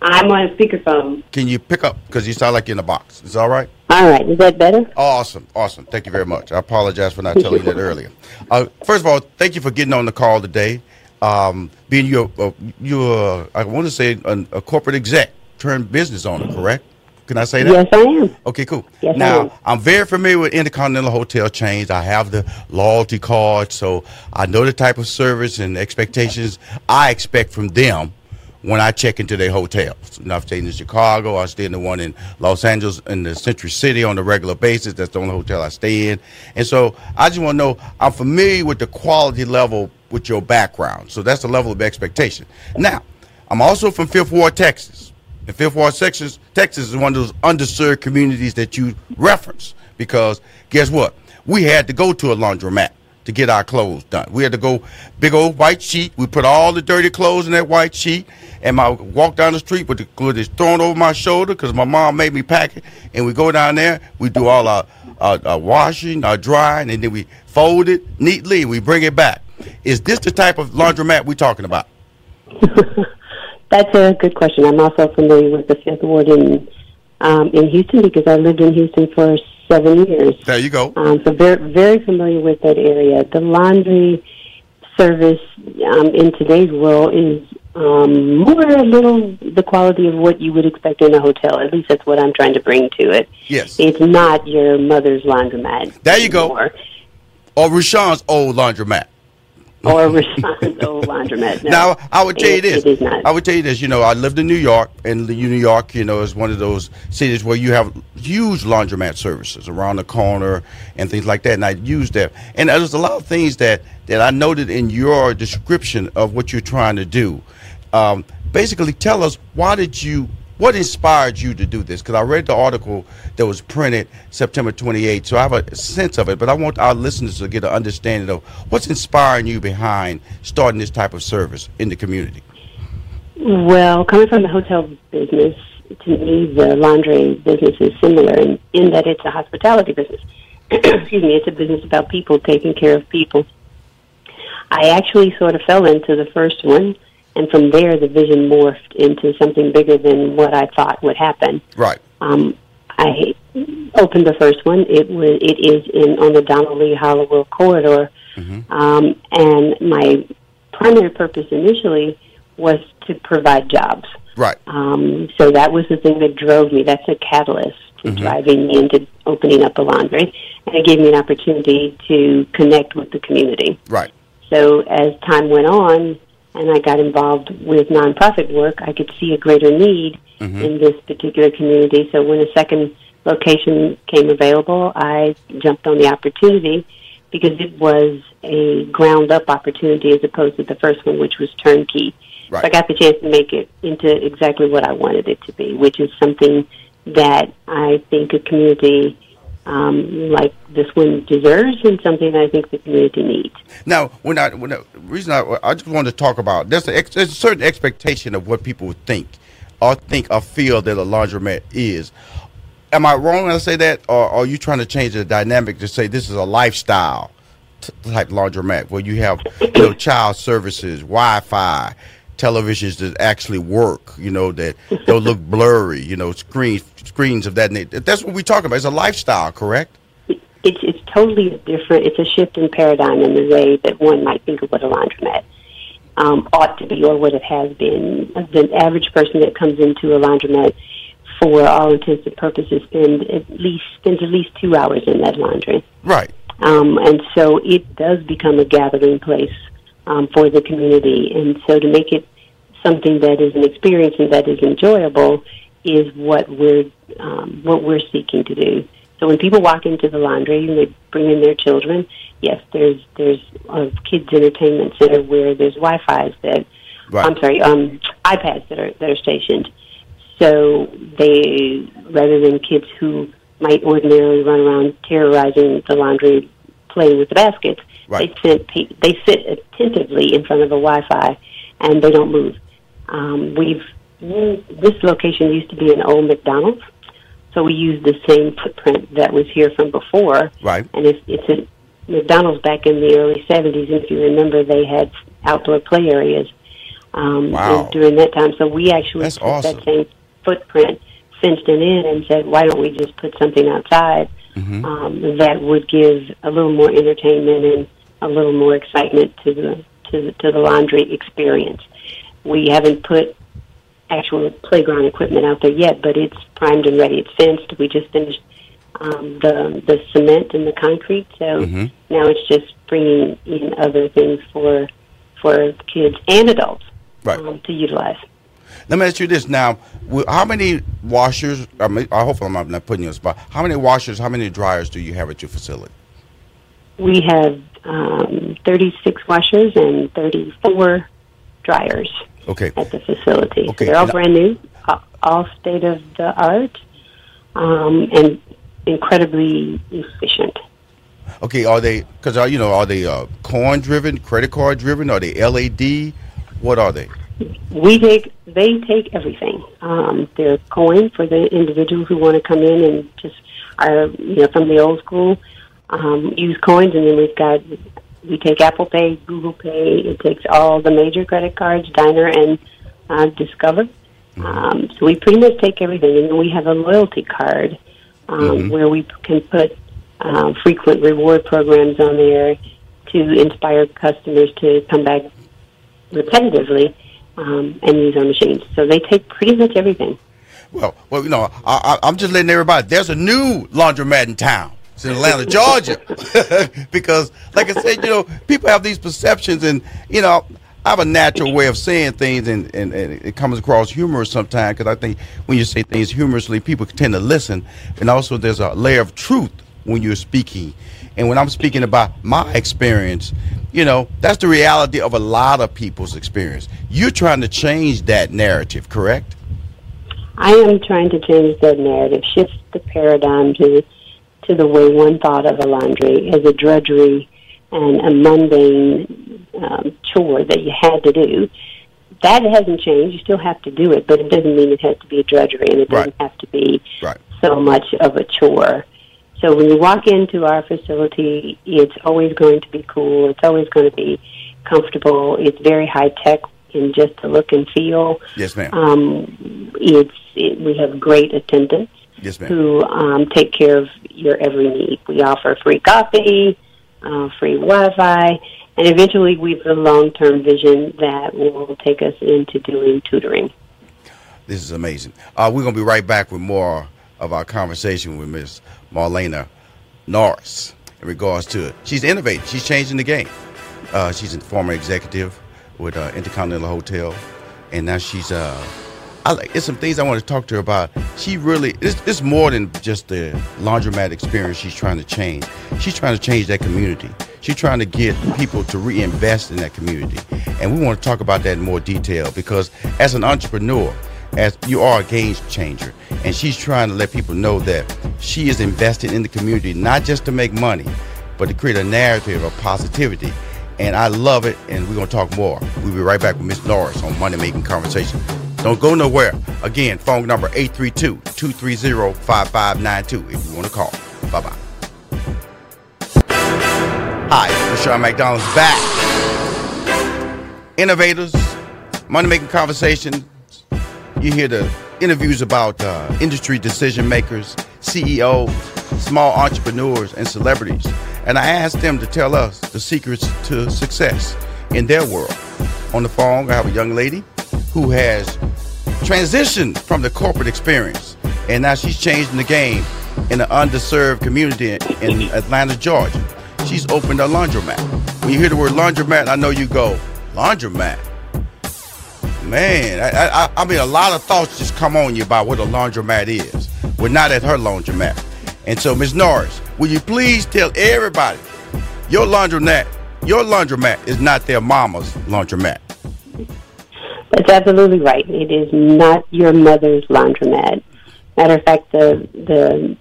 I'm on a speakerphone. Can you pick up? Because you sound like you're in a box. Is that all right? All right. Is that better? Awesome. Awesome. Thank you very much. I apologize for not telling you that earlier. Uh, first of all, thank you for getting on the call today. Um, being your, uh, your, I want to say an, a corporate exec turned business owner, correct? Can I say that? Yes, I am. Okay, cool. Yes, now, I am. I'm very familiar with Intercontinental Hotel chains. I have the loyalty card, so I know the type of service and expectations I expect from them when I check into their hotels. And I've stayed in Chicago. I stayed in the one in Los Angeles in the Century City on a regular basis. That's the only hotel I stay in. And so I just want to know, I'm familiar with the quality level with your background. So that's the level of expectation. Now, I'm also from Fifth Ward, Texas. And Fifth Ward, Texas, Texas is one of those underserved communities that you reference because guess what? We had to go to a laundromat to get our clothes done. We had to go big old white sheet. We put all the dirty clothes in that white sheet and I walk down the street with the clothes thrown over my shoulder because my mom made me pack it. And we go down there, we do all our, our, our washing, our drying, and then we fold it neatly and we bring it back. Is this the type of laundromat we're talking about? That's a good question. I'm also familiar with the Fifth Ward in, um, in Houston because I lived in Houston for seven years. There you go. Um, so very, very familiar with that area. The laundry service um, in today's world is um, more a little the quality of what you would expect in a hotel. At least that's what I'm trying to bring to it. Yes. It's not your mother's laundromat. There you anymore. Go. Or Rashawn's old laundromat. Or Rashawn's old laundromat. No, now, I would tell you this. It is not. I would tell you this. You know, I lived in New York, and New York, you know, is one of those cities where you have huge laundromat services around the corner and things like that, and I used that. And there's a lot of things that, that I noted in your description of what you're trying to do. Um, basically, tell us, why did you, what inspired you to do this? Because I read the article that was printed September twenty-eighth, so I have a sense of it, but I want our listeners to get an understanding of what's inspiring you behind starting this type of service in the community. Well, coming from the hotel business, to me, the laundry business is similar in, in that it's a hospitality business. Excuse me, it's a business about people, taking care of people. I actually sort of fell into the first one. And from there, the vision morphed into something bigger than what I thought would happen. Right. Um, I opened the first one. It was. It is in on the Donald Lee Hollowell corridor. Mm-hmm. Um, and my primary purpose initially was to provide jobs. Right. Um, so that was the thing that drove me. That's a catalyst to mm-hmm. driving me into opening up a laundry. And it gave me an opportunity to connect with the community. Right. So as time went on and I got involved with nonprofit work, I could see a greater need mm-hmm. in this particular community. So when a second location came available, I jumped on the opportunity because it was a ground-up opportunity as opposed to the first one, which was turnkey. Right. So I got the chance to make it into exactly what I wanted it to be, which is something that I think a community um, like this one deserves and something that I think the community needs. Now, when I, when I, the reason I, I just wanted to talk about, there's a, there's a certain expectation of what people would think or think or feel that a laundromat is. Am I wrong when I say that, or are you trying to change the dynamic to say this is a lifestyle type laundromat where you have you know, child services, Wi-Fi, televisions that actually work, you know, that don't look blurry, you know, screens screens of that nature? That's what we're talking about. It's a lifestyle, correct? It's it's totally different. It's a shift in paradigm in the way that one might think of what a laundromat um, ought to be or what it has been. The average person that comes into a laundromat, for all intents and purposes, spend at least spends at least two hours in that laundry. Right. Um, and so it does become a gathering place um, for the community. And so to make it something that is an experience and that is enjoyable is what we're um, what we're seeking to do. So when people walk into the laundry and they bring in their children, yes, there's there's a kids entertainment center where there's Wi-Fi's that right. I'm sorry, um, iPads that are that are stationed. So they, rather than kids who might ordinarily run around terrorizing the laundry, playing with the baskets, right. they, sit, they sit attentively in front of the Wi-Fi, and they don't move. Um, we've this location used to be an old McDonald's, so we used the same footprint that was here from before. Right. And it's, it's a McDonald's back in the early seventies, and if you remember, they had outdoor play areas um, wow. during that time. So we actually That's took awesome. that same footprint, fenced it in, and said, why don't we just put something outside mm-hmm. um, that would give a little more entertainment and a little more excitement to the, to the to the laundry experience. We haven't put actual playground equipment out there yet, but it's primed and ready. It's fenced. We just finished um, the the cement and the concrete, so mm-hmm. now it's just bringing in other things for for kids and adults right. um, to utilize. Let me ask you this now: how many washers? I, mean, I hope I'm not putting you on the spot. How many washers? How many dryers do you have at your facility? We have um, thirty-six washers and thirty-four dryers. Okay. At the facility, okay. So they're all and brand new, all state of the art, um, and incredibly efficient. Okay. Are they? Because you know, are they uh, coin-driven, credit card-driven? Are they L E D? What are they? We take, they take everything. Um, they're coin for the individual who want to come in and just are, you know, from the old school, um, use coins. And then we've got, we take Apple Pay, Google Pay. It takes all the major credit cards, Diner and uh, Discover. Mm-hmm. Um, so we pretty much take everything. And then we have a loyalty card um, mm-hmm. where we can put uh, frequent reward programs on there to inspire customers to come back repetitively. Um, and use our machines. So they take pretty much everything. Well, well, you know, I, I, I'm just letting everybody, there's a new laundromat in town. It's in Atlanta, Georgia. Because, like I said, you know, people have these perceptions and, you know, I have a natural way of saying things and, and, and it comes across humorous sometimes because I think when you say things humorously, people tend to listen. And also there's a layer of truth when you're speaking. And when I'm speaking about my experience, you know, that's the reality of a lot of people's experience. You're trying to change that narrative, correct? I am trying to change that narrative, shift the paradigm to to the way one thought of a laundry as a drudgery and a mundane um, chore that you had to do. That hasn't changed. You still have to do it, but it doesn't mean it has to be a drudgery and it doesn't right. have to be right. so much of a chore. So when you walk into our facility, it's always going to be cool. It's always going to be comfortable. It's very high-tech in just the look and feel. Yes, ma'am. Um, it's, it, we have great attendants yes, ma'am. who um, take care of your every need. We offer free coffee, uh, free Wi-Fi, And eventually we have a long-term vision that will take us into doing tutoring. This is amazing. Uh, we're going to be right back with more of our conversation with Miz Marlena Norris in regards to it. She's innovative. She's changing the game. Uh, she's a former executive with uh, Intercontinental Hotel, and now she's... Uh, I like, there's some things I want to talk to her about. She really... It's, it's more than just the laundromat experience she's trying to change. She's trying to change that community. She's trying to get people to reinvest in that community. And we want to talk about that in more detail because as an entrepreneur, as you are a game changer, and she's trying to let people know that she is invested in the community, not just to make money, but to create a narrative of positivity. And I love it, and we're going to talk more. We'll be right back with Miz Norris on Money Making Conversation. Don't go nowhere. Again, phone number eight three two, two three zero, five five nine two if you want to call. Bye-bye. Hi, Rashawn McDonald's back. Innovators, money-making conversation. You hear the interviews about uh, industry decision makers, C E Os, small entrepreneurs, and celebrities. And I asked them to tell us the secrets to success in their world. On the phone, I have a young lady who has transitioned from the corporate experience, and now she's changing the game in an underserved community in Atlanta, Georgia. She's opened a laundromat. When you hear the word laundromat, I know you go, laundromat? Man, I, I, I mean, a lot of thoughts just come on you about what a laundromat is. We're not at her laundromat. And so, Miz Norris, will you please tell everybody your laundromat, your laundromat is not their mama's laundromat? That's absolutely right. It is not your mother's laundromat. Matter of fact, the the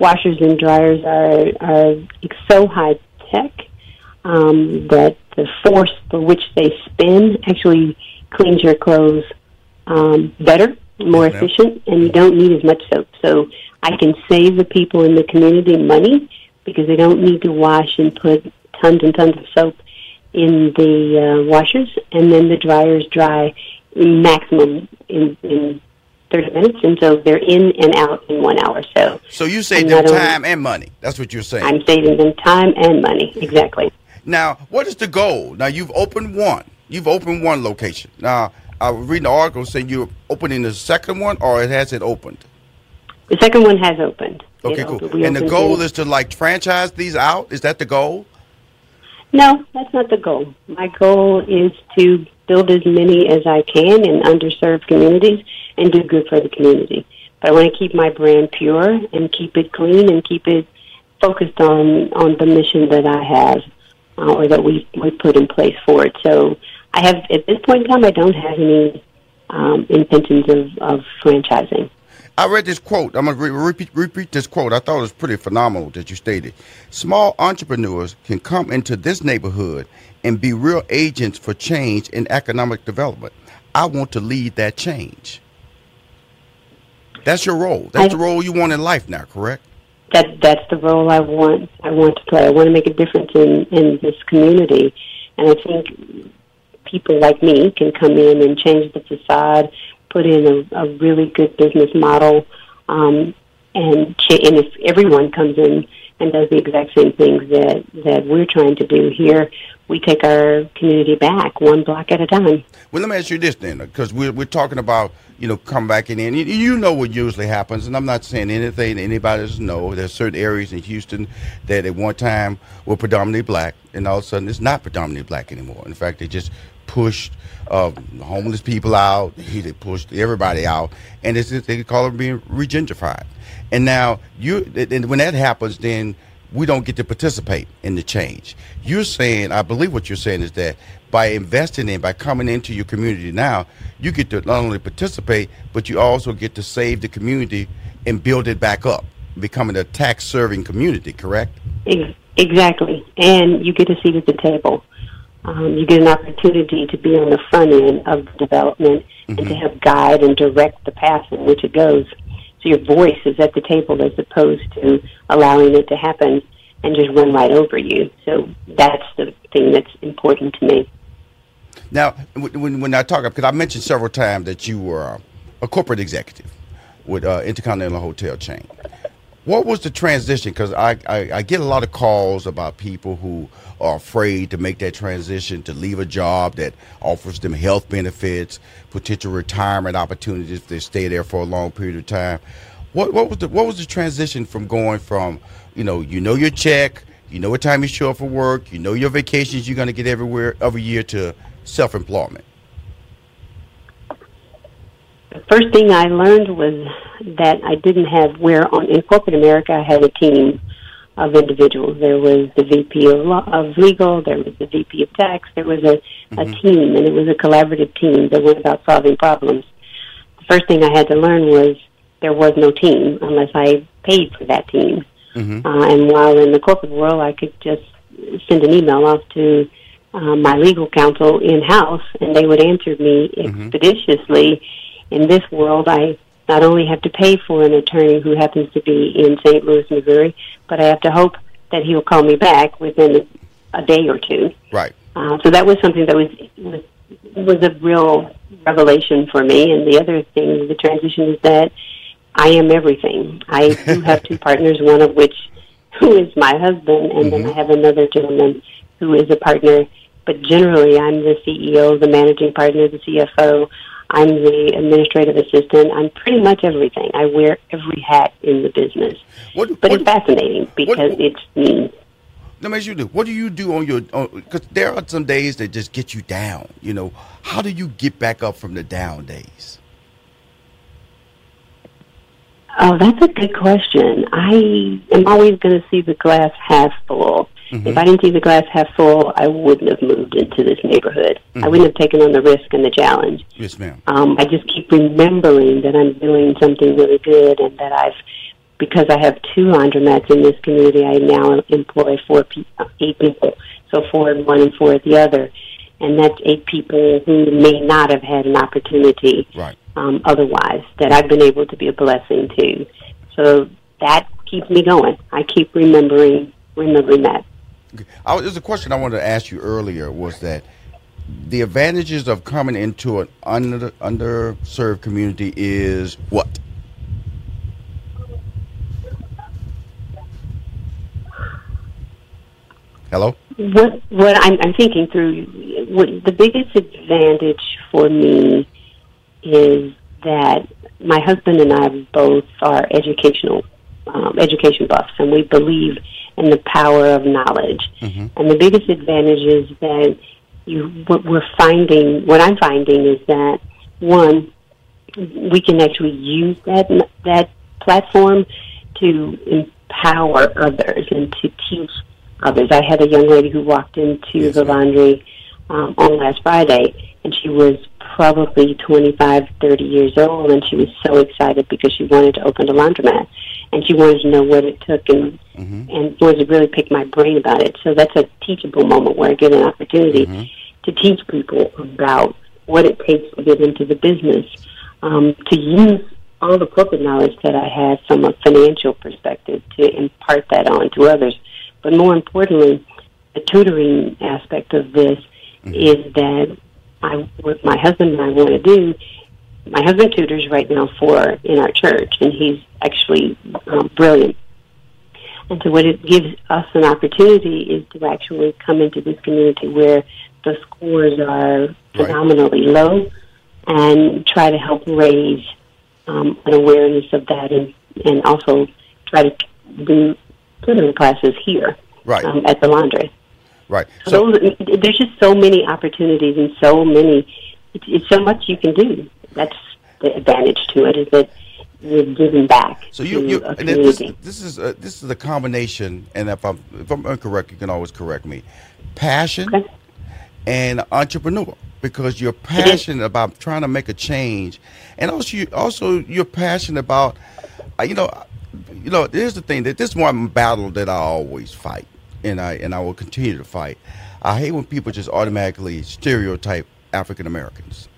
washers and dryers are are so high tech um, that the force for which they spin actually cleans your clothes um, better, more yep. efficient, and you don't need as much soap. So I can save the people in the community money because they don't need to wash and put tons and tons of soap in the uh, washers, and then the dryers dry maximum in, in thirty minutes, and so they're in and out in one hour. So so you save them time and money. That's what you're saying. I'm saving them time and money, exactly. Now, what is the goal? Now, you've opened one. You've opened one location. Now, I was reading the article saying you're opening the second one, or it hasn't opened? The second one has opened. Okay, cool. And the goal is to, like, franchise these out? Is that the goal? No, that's not the goal. My goal is to build as many as I can in underserved communities and do good for the community. But I want to keep my brand pure and keep it clean and keep it focused on, on the mission that I have uh, or that we, we put in place for it. So I have, at this point in time, I don't have any um, intentions of, of franchising. I read this quote. I'm going to re- repeat, repeat this quote. I thought it was pretty phenomenal that you stated. Small entrepreneurs can come into this neighborhood and be real agents for change in economic development. I want to lead that change. That's your role. That's I, the role you want in life now, correct? That That's the role I want. I want to play. I want to make a difference in, in this community. And I think people like me can come in and change the facade, put in a, a really good business model, um, and, ch- and if everyone comes in and does the exact same things that, that we're trying to do here, we take our community back one block at a time. Well, let me ask you this then, because we're, we're talking about, you know, come back in, and you, you know what usually happens, and I'm not saying anything that anybody doesn't know. There's certain areas in Houston that at one time were predominantly black, and all of a sudden it's not predominantly black anymore. In fact, they just pushed uh, homeless people out. They pushed everybody out, and it's, they call it being regentrified. And now, you, and when that happens, then we don't get to participate in the change. You're saying, I believe what you're saying is that by investing in, by coming into your community now, you get to not only participate, but you also get to save the community and build it back up, becoming a tax-serving community, correct? Exactly, and you get a seat at the table. Um, you get an opportunity to be on the front end of the development mm-hmm. and to help guide and direct the path in which it goes. So your voice is at the table as opposed to allowing it to happen and just run right over you. So that's the thing that's important to me. Now, when, when I talk, because I mentioned several times that you were a corporate executive with uh, Intercontinental Hotel chain. What was the transition? Because I, I, I get a lot of calls about people who are afraid to make that transition, to leave a job that offers them health benefits, potential retirement opportunities if they stay there for a long period of time. What what was the what was the transition from going from, you know, you know your check, you know what time you show up for work, you know your vacations you're going to get everywhere every year, to self-employment? The first thing I learned was that I didn't have where on, in corporate America, I had a team of individuals. There was the V P of, law, of legal, there was the V P of tax, there was a, mm-hmm. a team, and it was a collaborative team that went about solving problems. The first thing I had to learn was there was no team unless I paid for that team. Mm-hmm. Uh, and while in the corporate world, I could just send an email off to uh, my legal counsel in-house, and they would answer me mm-hmm. expeditiously. In this world, I not only have to pay for an attorney who happens to be in Saint Louis, Missouri, but I have to hope that he'll call me back within a day or two. Right. Uh, so that was something that was, was was a real revelation for me. And the other thing, the transition, is that I am everything. I do have two partners, one of which who is my husband, and mm-hmm. then I have another gentleman who is a partner. But generally, I'm the C E O, the managing partner, the C F O. I'm the administrative assistant. I'm pretty much everything. I wear every hat in the business. What, but what, it's fascinating because what, it's me. Let me ask you this. What do you do on your – because there are some days that just get you down, you know. How do you get back up from the down days? Oh, that's a good question. I am always going to see the glass half full. Mm-hmm. If I didn't see the glass half full, I wouldn't have moved into this neighborhood. Mm-hmm. I wouldn't have taken on the risk and the challenge. Yes, ma'am. Um, I just keep remembering that I'm doing something really good, and that I've, because I have two laundromats in this community, I now employ four people, eight people, so four in one and four at the other. And that's eight people who may not have had an opportunity right. um, otherwise, that I've been able to be a blessing to. So that keeps me going. I keep remembering, remembering that. I, there's a question I wanted to ask you earlier, was that the advantages of coming into an under, underserved community is what? Hello? What, what I'm, I'm thinking through, what, the biggest advantage for me is that my husband and I both are educational, um, education buffs, and we believe and the power of knowledge. Mm-hmm. And the biggest advantage is that you, what we're finding, what I'm finding is that, one, we can actually use that, that platform to empower others and to teach others. I had a young lady who walked into yes, the laundry um, on last Friday, and she was probably twenty-five, thirty years old, and she was so excited because she wanted to open a laundromat. And she wanted to know what it took, and mm-hmm. and wanted to really pick my brain about it. So that's a teachable moment where I get an opportunity mm-hmm. to teach people about what it takes to get into the business, um, to use all the corporate knowledge that I had from a financial perspective to impart that on to others. But more importantly, the tutoring aspect of this mm-hmm. is that I, what my husband and I want to do. My husband tutors right now for in our church, and he's actually um, brilliant. And so what it gives us an opportunity is to actually come into this community where the scores are phenomenally right. low, and try to help raise um, an awareness of that, and, and also try to do tutoring classes here right. um, at the laundry. Right. So, so those, there's just so many opportunities and so many, it's, it's so much you can do. That's the advantage to it, is that you're giving back. So you, you to a community. This, this is a, this is a combination, and if I'm if I'm incorrect, you can always correct me. Passion okay. and entrepreneur, because you're passionate about trying to make a change, and also you, also you're passionate about, you know, you know. Here's the thing, that this one battle that I always fight, and I and I will continue to fight. I hate when people just automatically stereotype African Americans.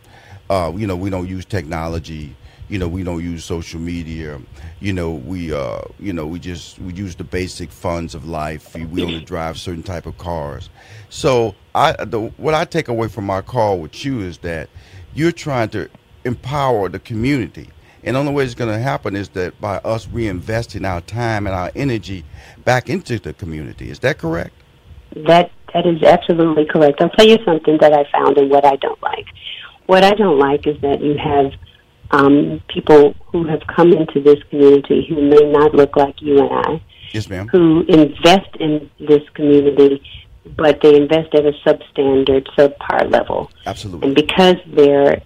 Uh, you know, we don't use technology. You know, we don't use social media. You know, we, uh, you know, we just we use the basic funds of life. We only drive certain type of cars. So, I the, what I take away from my call with you is that you're trying to empower the community And the only way it's going to happen is that by us reinvesting our time and our energy back into the community. Is that correct? That That is absolutely correct. I'll tell you something that I found and what I don't like. What I don't like is that you have um, people who have come into this community who may not look like you and I. Yes, ma'am. Who invest in this community, but they invest at a substandard, subpar level. Absolutely. And because they're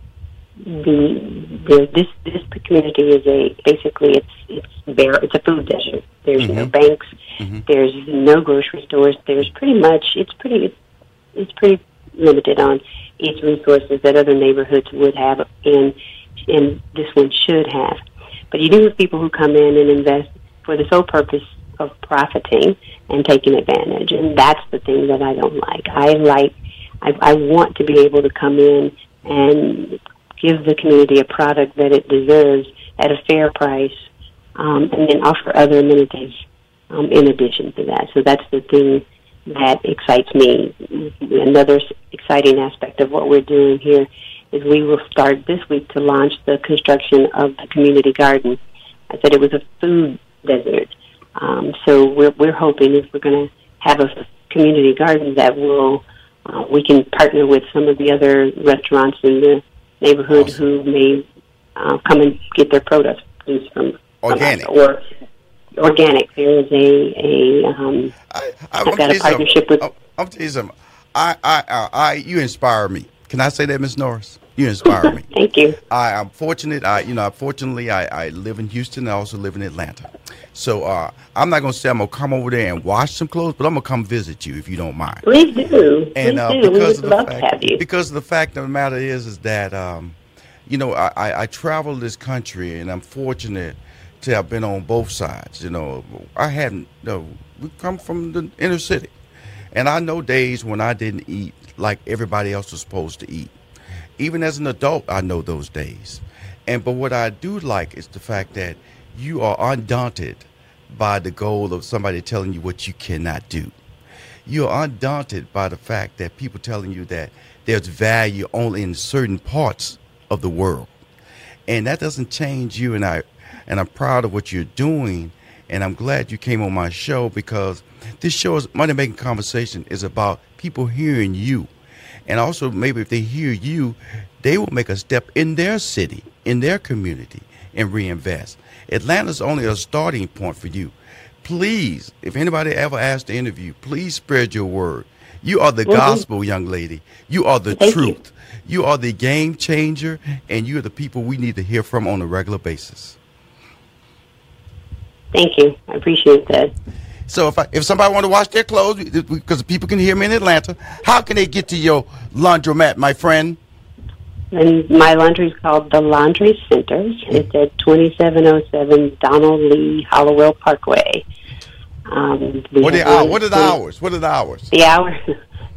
the they're, this this community is a basically it's it's bare it's a food desert. There's mm-hmm. no banks. Mm-hmm. There's no grocery stores. There's pretty much it's pretty it's, it's pretty limited on its resources that other neighborhoods would have, and and this one should have. But you do have people who come in and invest for the sole purpose of profiting and taking advantage, and that's the thing that I don't like. I like I, I want to be able to come in and give the community a product that it deserves at a fair price, um, and then offer other amenities Um, in addition to that. So that's the thing that excites me. Another exciting aspect of what we're doing here is we will start this week to launch the construction of the community garden. I said it was a food desert. Um, so we're, we're hoping if we're going to have a community garden that will, uh, we can partner with some of the other restaurants in the neighborhood awesome. who may uh, come and get their products from organic from or Organic. There is a a um. I, I, I've got a partnership with. I'm telling you something. I, I I I you inspire me. Can I say that, Miz Norris? You inspire me. Thank you. I, I'm fortunate. I you know, fortunately, I I live in Houston. I also live in Atlanta. So uh, I'm not gonna say I'm gonna come over there and wash some clothes, but I'm gonna come visit you if you don't mind. Please do. And Please uh, do. because we would of love the fact, to have you. Because the fact of the matter is, is that um, you know, I I, I travel this country, and I'm fortunate. I've been on both sides. You know, I hadn't, you know, we come from the inner city. And I know days when I didn't eat like everybody else was supposed to eat. Even as an adult, I know those days. And but what I do like is the fact that you are undaunted by the goal of somebody telling you what you cannot do. You're undaunted by the fact that people telling you that there's value only in certain parts of the world. And that doesn't change you and I. And I'm proud of what you're doing, and I'm glad you came on my show, because this show is Money Making Conversation is about people hearing you. And also, maybe if they hear you, they will make a step in their city, in their community, and reinvest. Atlanta's only a starting point for you. Please, if anybody ever asks to interview, please spread your word. You are the mm-hmm. gospel, young lady. You are the Thank truth. You. You are the game changer, and you are the people we need to hear from on a regular basis. Thank you. I appreciate that. So if I, if somebody want to wash their clothes, because people can hear me in Atlanta, how can they get to your laundromat, my friend? And my laundry is called the Laundry Center. Mm-hmm. It's at twenty-seven oh seven Donald Lee Hollowell Parkway. Um, what, are hours, what are the hours? What are the hours? The hours,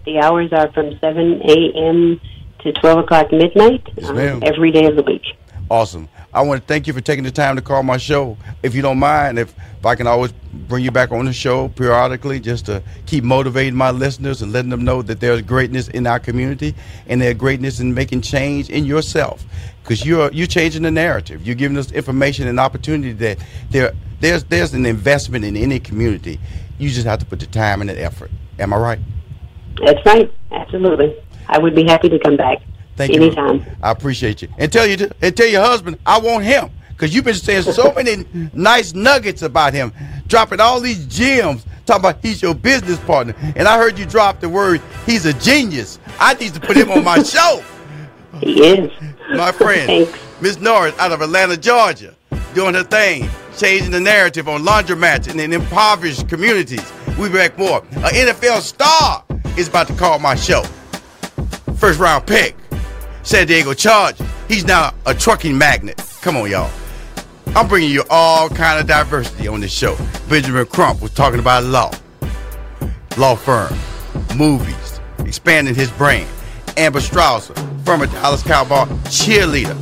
the hours are from seven a.m. to twelve o'clock midnight, yes, um, every day of the week. Awesome. I want to thank you for taking the time to call my show. If you don't mind, if, if I can always bring you back on the show periodically just to keep motivating my listeners and letting them know that there's greatness in our community and there's greatness in making change in yourself, because you're you're changing the narrative. You're giving us information and opportunity that there there's there's an investment in any community. You just have to put the time and the effort. Am I right? That's right. Absolutely. I would be happy to come back. Thank you. Anytime. I appreciate you. And tell you and tell your husband I want him, because you've been saying so many nice nuggets about him, dropping all these gems, talking about he's your business partner. And I heard you drop the word, he's a genius. I need to put him on my show. He is. My friend, Miz Norris out of Atlanta, Georgia, doing her thing, changing the narrative on laundromats and in impoverished communities. We'll be back more. An N F L star is about to call my show. First round pick. San Diego Chargers. He's now a trucking magnet. Come on, y'all. I'm bringing you all kind of diversity on this show. Benjamin Crump was talking about law, law firm, movies, expanding his brand. Amber Strauss, former Dallas Cowboy cheerleader,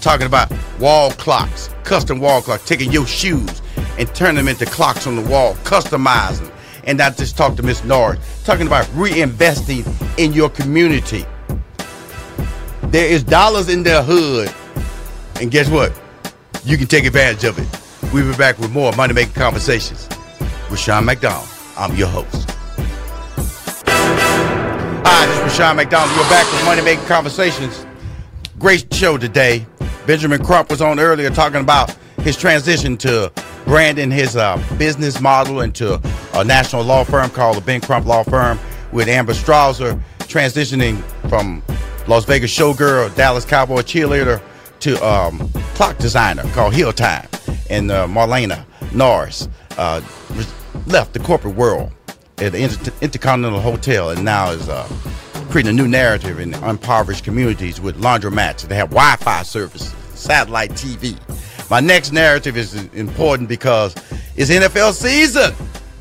talking about wall clocks, custom wall clocks, taking your shoes and turning them into clocks on the wall, customizing. And I just talked to Miss Norris, talking about reinvesting in your community. There is dollars in their hood, and guess what? you can take advantage of it. We'll be back with more Money Making Conversations with Sean McDonald. I'm your host. Hi, this is Rashawn McDonald. We're back with Money Making Conversations. Great show today. Benjamin Crump was on earlier talking about his transition to branding his uh, business model into a national law firm called the Ben Crump Law Firm, with Amber Strauss transitioning from Las Vegas showgirl, Dallas Cowboy cheerleader, to um, clock designer called Heeltime. And uh, Marlena Norris uh, left the corporate world at the Inter- Intercontinental Hotel, and now is uh, creating a new narrative in impoverished communities with laundromats that have Wi-Fi service, satellite T V. My next narrative is important because it's N F L season.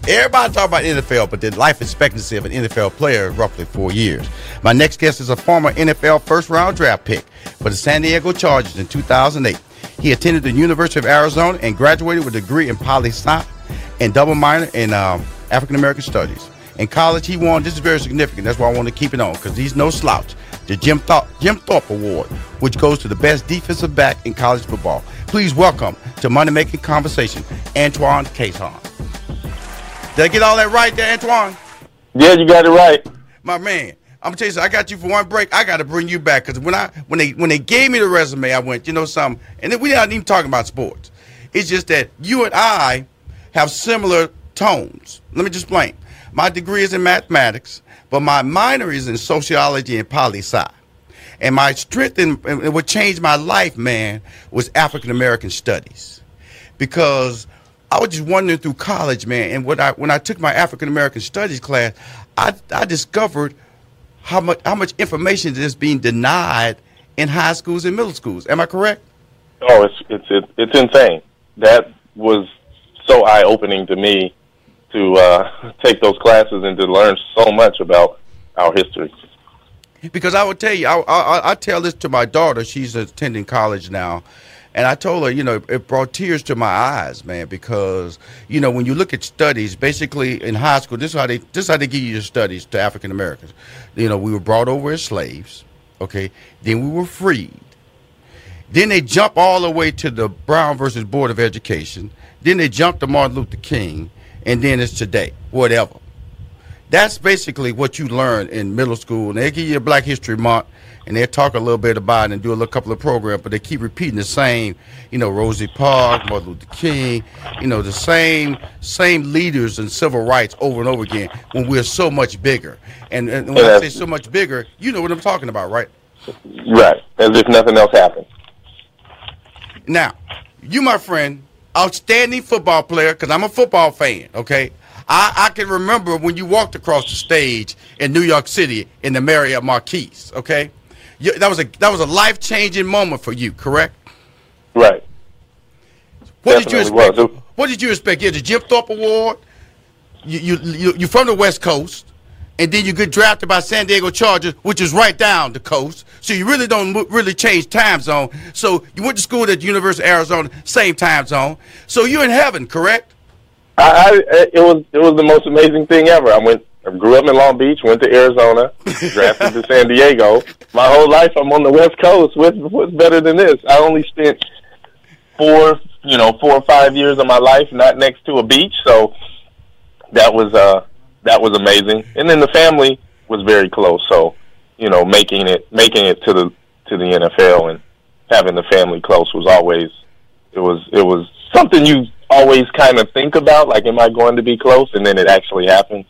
Everybody talking about N F L, but the life expectancy of an N F L player is roughly four years. My next guest is a former N F L first-round draft pick for the San Diego Chargers in two thousand eight. He attended the University of Arizona and graduated with a degree in poli-sci and double minor in um, African-American Studies. In college, he won, this is very significant, that's why I want to keep it on, because he's no slouch, the Jim Thorpe, Jim Thorpe Award, which goes to the best defensive back in college football. Please welcome to Money Making Conversation, Antoine Cason. Did I get all that right there, Antoine? Yeah, you got it right. My man, I'm going to tell you something, I got you for one break, I got to bring you back, because when I when they, when they gave me the resume, I went, you know something, and then we're not even talking about sports. It's just that you and I have similar tones. Let me just explain. My degree is in mathematics, but my minor is in sociology and poli-sci. And my strength in, and what changed my life, man, was African-American studies. Because I was just wondering through college, man, and when I, when I took my African-American studies class, I, I discovered how much, how much information is being denied in high schools and middle schools. Am I correct? Oh, it's, it's, it's, it's insane. That was so eye-opening to me, to uh, take those classes and to learn so much about our history. Because I would tell you, I, I, I tell this to my daughter. She's attending college now. And I told her, you know, it brought tears to my eyes, man, because, you know, when you look at studies, basically in high school, this is how they, this is how they give you your studies to African Americans. You know, we were brought over as slaves, okay? Then we were freed. Then they jump all the way to the Brown versus Board of Education. Then they jump to Martin Luther King. And then it's today, whatever. That's basically what you learn in middle school. And they give you a Black History Month, and they'll talk a little bit about it and do a little couple of programs, but they keep repeating the same, you know, Rosa Parks, Martin Luther King, you know, the same same leaders and civil rights over and over again when we're so much bigger. And, and when yeah. I say so much bigger, you know what I'm talking about, right? Right, as if nothing else happened. Now, you, my friend, outstanding football player, because I'm a football fan, okay? I, I can remember when you walked across the stage in New York City in the Marriott Marquis, okay? You, that was a that was a life-changing moment for you, correct? Right. What Definitely did you expect? Was. What did you expect? You had the Jim Thorpe Award, you, you, you, you're from the West Coast, and then you get drafted by San Diego Chargers, which is right down the coast. So you really don't mo- really change time zone. So you went to school at the University of Arizona, same time zone. So you're in heaven, correct? I, I it was it was the most amazing thing ever. I went, I grew up in Long Beach, went to Arizona, drafted to San Diego. My whole life I'm on the West Coast. What, what's better than this? I only spent four, you know, four or five years of my life not next to a beach. So that was uh. That was amazing, and then the family was very close. So, you know, making it making it to the to the N F L and having the family close was always it was it was something you always kind of think about, like, am I going to be close? And then it actually happened.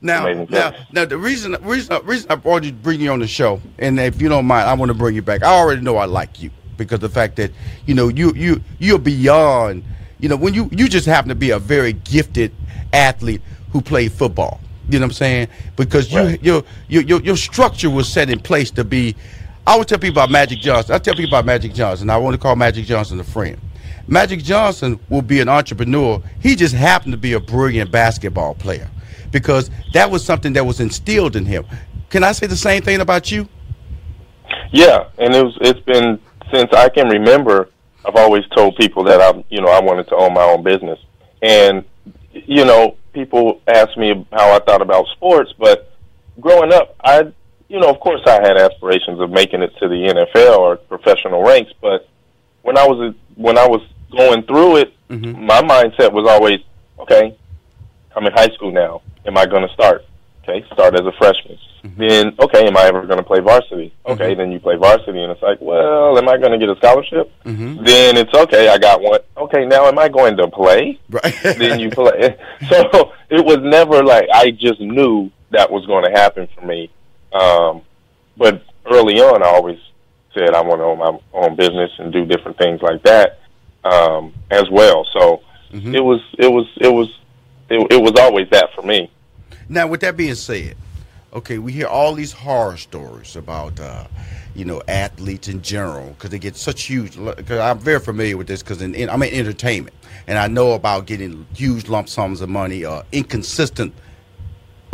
Now, now, now, the reason reason reason I wanted to bring you on the show, and if you don't mind, I want to bring you back. I already know I like you because the fact that you know you you you're beyond. You know, when you you just happen to be a very gifted athlete who played football, you know what I'm saying? Because you, right. your, your your your structure was set in place to be. I always tell people about Magic Johnson. I tell people about Magic Johnson. I want to call Magic Johnson a friend. Magic Johnson will be an entrepreneur. He just happened to be a brilliant basketball player because that was something that was instilled in him. Can I say the same thing about you? Yeah, and it was, it's been since I can remember. I've always told people that I, you know, I wanted to own my own business, and you know. People ask me how I thought about sports, but growing up, I, you know, of course I had aspirations of making it to the N F L or professional ranks, but when I was, a, when I was going through it, mm-hmm. my mindset was always, okay, I'm in high school now. Am I going to start? Okay, start as a freshman. Mm-hmm. Then, okay, am I ever going to play varsity? Okay, mm-hmm. then you play varsity, and it's like, well, am I going to get a scholarship? Mm-hmm. Then it's, okay, I got one. Okay, now am I going to play? Right. Then you play. So it was never like I just knew that was going to happen for me. Um, but early on, I always said I want to own my own business and do different things like that um, as well. So mm-hmm. it was, it was, it was, it, it was always that for me. Now, with that being said, okay, we hear all these horror stories about, uh, you know, athletes in general because they get such huge. Because I'm very familiar with this because in, in, I'm in entertainment, and I know about getting huge lump sums of money, uh, inconsistent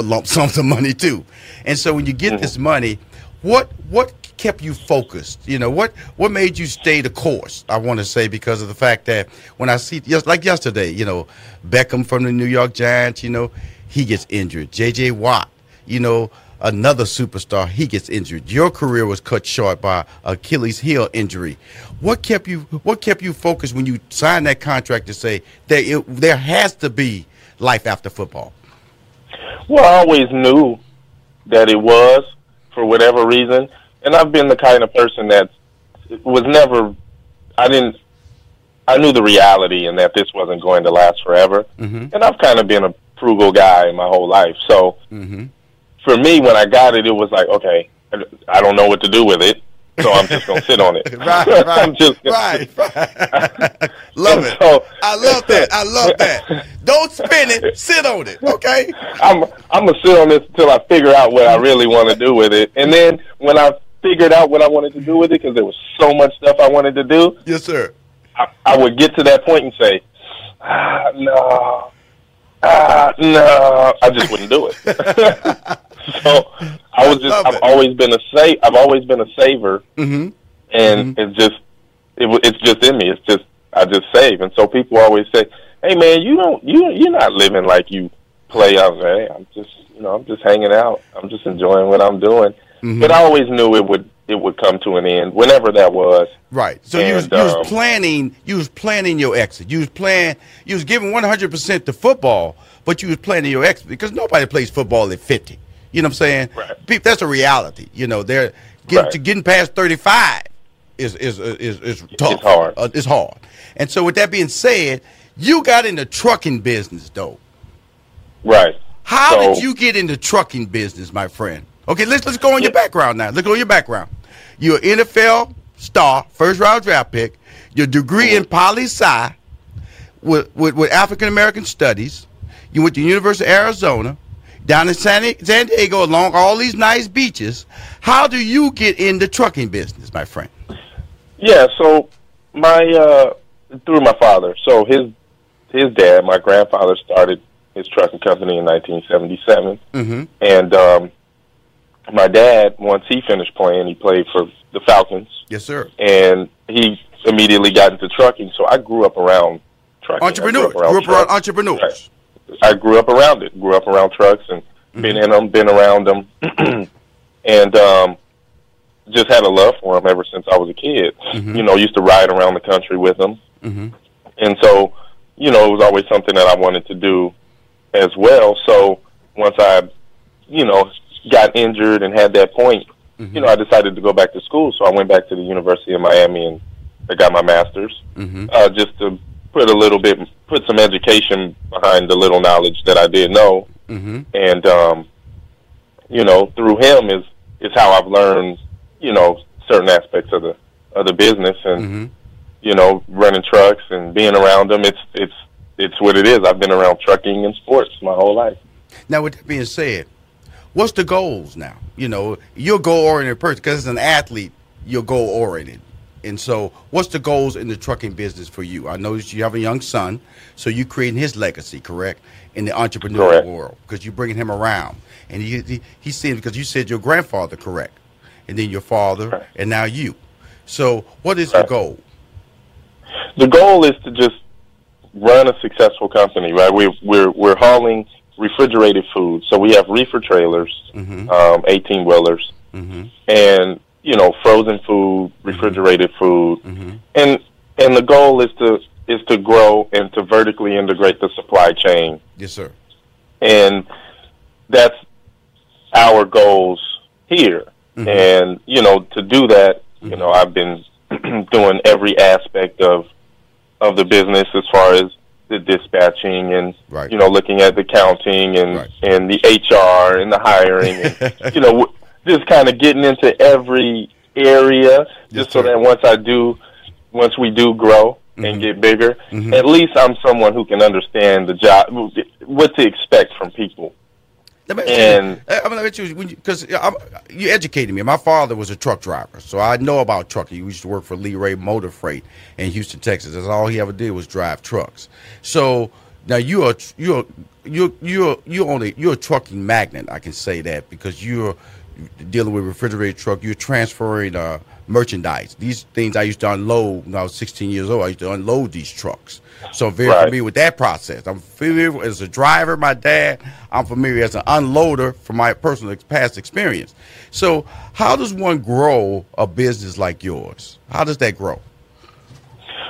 lump sums of money too. And so when you get mm-hmm. this money, what what kept you focused? You know, what what made you stay the course? I want to say because of the fact that when I see, just like yesterday, you know, Beckham from the New York Giants, you know, he gets injured. J J. Watt, you know, another superstar, he gets injured. Your career was cut short by Achilles heel injury. What kept you? What kept you focused when you signed that contract to say that it, there has to be life after football? Well, I always knew that it was for whatever reason, and I've been the kind of person that was never. I didn't. I knew the reality and that this wasn't going to last forever, mm-hmm. and I've kind of been a frugal guy my whole life. So mm-hmm. for me, when I got it, it was like, okay, I don't know what to do with it, so I'm just gonna sit on it. right, right, I'm just gonna, right, right. love it. So, I love that. I love that. Don't spin it. Sit on it. Okay. I'm I'm gonna sit on this until I figure out what I really want to do with it, and then when I figured out what I wanted to do with it, because there was so much stuff I wanted to do. Yes, sir. I, I would get to that point and say, ah, no, ah, no, I just wouldn't do it. So I was just—I've always been a save. I've always been a saver, mm-hmm. and mm-hmm. it's just—it's it, just in me. It's just—I just save, and so people always say, "Hey, man, you don't—you—you're not living like you play out there. I'm just—you know—I'm just hanging out. I'm just enjoying what I'm doing." Mm-hmm. But I always knew it would. It would come to an end whenever that was. Right. So and, you, was, you um, was planning. You was planning your exit. You was plan. You was giving one hundred percent to football, but you was planning your exit because nobody plays football at fifty. You know what I'm saying? Right. People, that's a reality. You know, they're getting right. to getting past thirty-five is is is is tough. It's hard. Uh, it's hard. And so, with that being said, you got in the trucking business, though. Right. How so, did you get in the trucking business, my friend? Okay, let's let's go on your background now. Let's go on your background. You're an N F L star, first round draft pick. Your degree in poli sci with with, with African American studies. You went to the University of Arizona, down in San, San Diego, along all these nice beaches. How do you get in the trucking business, my friend? Yeah, so my uh, through my father. So his his dad, my grandfather, started his trucking company in nineteen seventy-seven, mm-hmm. and um, my dad, once he finished playing, he played for the Falcons. Yes, sir. And he immediately got into trucking. So I grew up around trucking. Entrepreneurs. I grew up around, grew up around entrepreneurs. I, I grew up around it. Grew up around trucks and mm-hmm. been in them, been around them, and um, just had a love for them ever since I was a kid. Mm-hmm. You know, used to ride around the country with them. Mm-hmm. And so, you know, it was always something that I wanted to do as well. So once I, you know, got injured and had that point, mm-hmm. you know, I decided to go back to school. So I went back to the University of Miami and I got my master's, mm-hmm. uh, just to put a little bit, put some education behind the little knowledge that I did know. Mm-hmm. And, um, you know, through him is, is how I've learned, you know, certain aspects of the, of the business and, mm-hmm. you know, running trucks and being around them. It's, it's, it's what it is. I've been around trucking and sports my whole life. Now, with that being said, what's the goals now? You know, you're goal-oriented person because as an athlete, you're goal-oriented. And so what's the goals in the trucking business for you? I know you have a young son, so you're creating his legacy, correct, in the entrepreneurial correct. World because you're bringing him around. And he, he, he's seeing because you said your grandfather, correct, and then your father, right. and now you. So what is right. the goal? The goal is to just run a successful company, right? We're, we're, we're hauling refrigerated food, so we have reefer trailers, mm-hmm. um, eighteen wheelers, mm-hmm. and you know frozen food, refrigerated mm-hmm. food, mm-hmm. and and the goal is to is to grow and to vertically integrate the supply chain. Yes, sir. And that's our goals here. Mm-hmm. And, you know, to do that, mm-hmm. you know, I've been doing every aspect of of the business as far as the dispatching and, right. you know, looking at the counting and, right. and the H R and the hiring. And, you know, just kind of getting into every area just yes, so that once I do, once we do grow, Mm-hmm. and get bigger, mm-hmm. at least I'm someone who can understand the job, what to expect from people. Let me, and I'm gonna let you, because you educated me. My father was a truck driver, so I know about trucking. He used to work for Lee Ray Motor Freight in Houston, Texas. That's all he ever did was drive trucks. So now you are you're you you're you're only you're a trucking magnet. I can say that because you're dealing with a refrigerated truck. You're transferring uh merchandise. These things I used to unload when I was sixteen years old. I used to unload these trucks. So I'm very right. familiar with that process. I'm familiar as a driver, my dad. I'm familiar as an unloader from my personal past experience. So how does one grow a business like yours? How does that grow?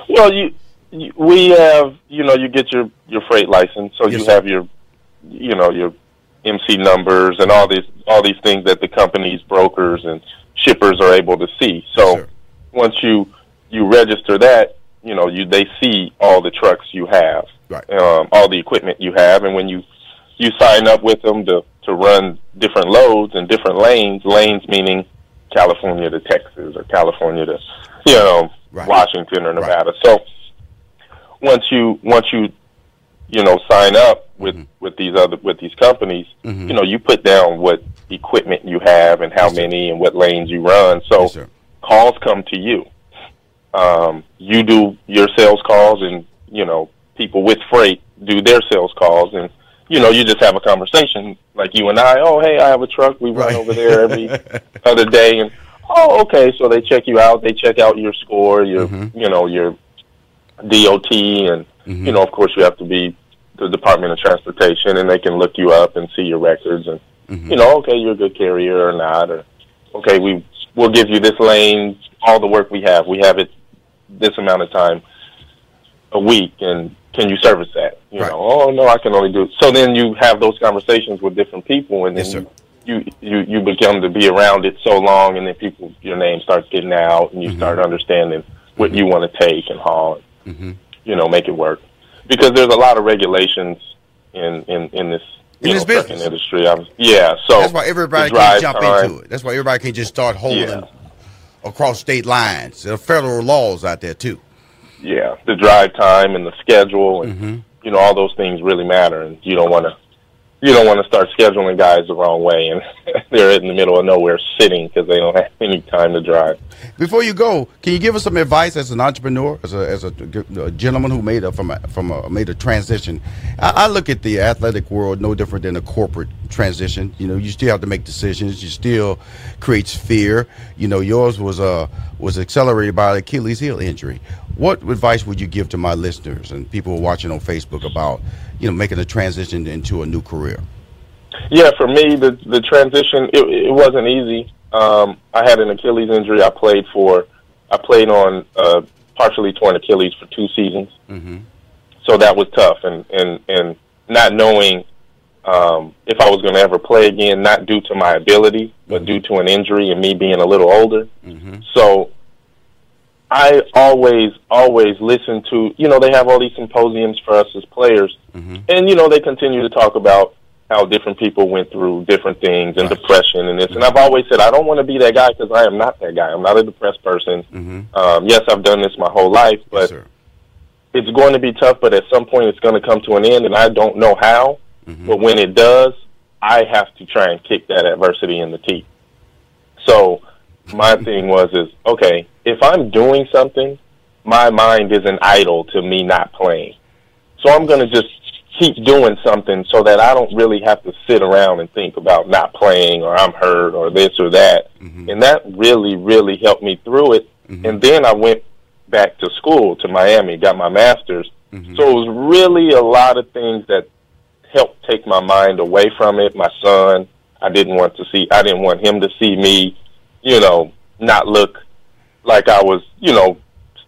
Well, you, you we have, you know, you get your, your freight license. So yes, you sir. have your, you know, your M C numbers and all these, all these things that the companies, brokers, and shippers are able to see. So sure. once you you register that, you know, you they see all the trucks you have, right. um, all the equipment you have, and when you you sign up with them to to run different loads and different lanes, lanes meaning California to Texas or California to, you know, right. Washington or Nevada. Right. So once you once you you know sign up with mm-hmm. with these other with these companies, mm-hmm. you know, you put down what equipment you have and how yes, many and what lanes you run. So yes, calls come to you. Um, you do your sales calls, and you know, people with freight do their sales calls, and you know, you just have a conversation like you and I. Oh, hey, I have a truck. We right. run over there every other day, and oh, okay. So they check you out. They check out your score, your mm-hmm. you know your D O T, and mm-hmm. you know, of course, you have to be the Department of Transportation, and they can look you up and see your records and. Mm-hmm. You know, okay, you're a good carrier or not, or okay, we we'll give you this lane. All the work we have, we have it this amount of time a week, and can you service that? You right. know, oh no, I can only do it. So then you have those conversations with different people, and then yes, you, you you you become to be around it so long, and then people your name starts getting out, and you mm-hmm. start understanding what mm-hmm. you want to take and haul, and, mm-hmm. you know, make it work, because there's a lot of regulations in in in this. You in know, this business industry, I was, yeah. So that's why everybody can't jump time. into it. That's why everybody can't just start holding yeah. across state lines. There are federal laws out there too. Yeah, the drive time and the schedule, and mm-hmm. you know, all those things really matter. And you don't want to, you don't want to start scheduling guys the wrong way, and they're in the middle of nowhere sitting because they don't have any time to drive. Before you go, can you give us some advice as an entrepreneur, as a as a, a gentleman who made a from a, from a, made a transition? I, I look at the athletic world no different than a corporate transition. You know, you still have to make decisions. You still creates fear. You know, yours was uh was accelerated by an Achilles heel injury. What advice would you give to my listeners and people watching on Facebook about, you know, making a transition into a new career? Yeah, for me, the the transition it, it wasn't easy. Um, I had an Achilles injury. I played for, I played on uh, partially torn Achilles for two seasons. Mm-hmm. So that was tough, and and and not knowing um, if I was going to ever play again, not due to my ability, but due to an injury and me being a little older. Mm-hmm. So I always, always listen to, you know, they have all these symposiums for us as players. Mm-hmm. And, you know, they continue to talk about how different people went through different things and right. depression and this. Mm-hmm. And I've always said, I don't want to be that guy because I am not that guy. I'm not a depressed person. Mm-hmm. Um, yes, I've done this my whole life, but yes, it's going to be tough. But at some point, it's going to come to an end, and I don't know how. Mm-hmm. But when it does, I have to try and kick that adversity in the teeth. So my thing was is, okay, if I'm doing something, my mind isn't idle to me not playing. So I'm going to just keep doing something so that I don't really have to sit around and think about not playing or I'm hurt or this or that. Mm-hmm. And that really, really helped me through it. Mm-hmm. And then I went back to school to Miami, got my master's. Mm-hmm. So it was really a lot of things that helped take my mind away from it. My son, I didn't want to see, I didn't want him to see me, you know, not look like I was, you know,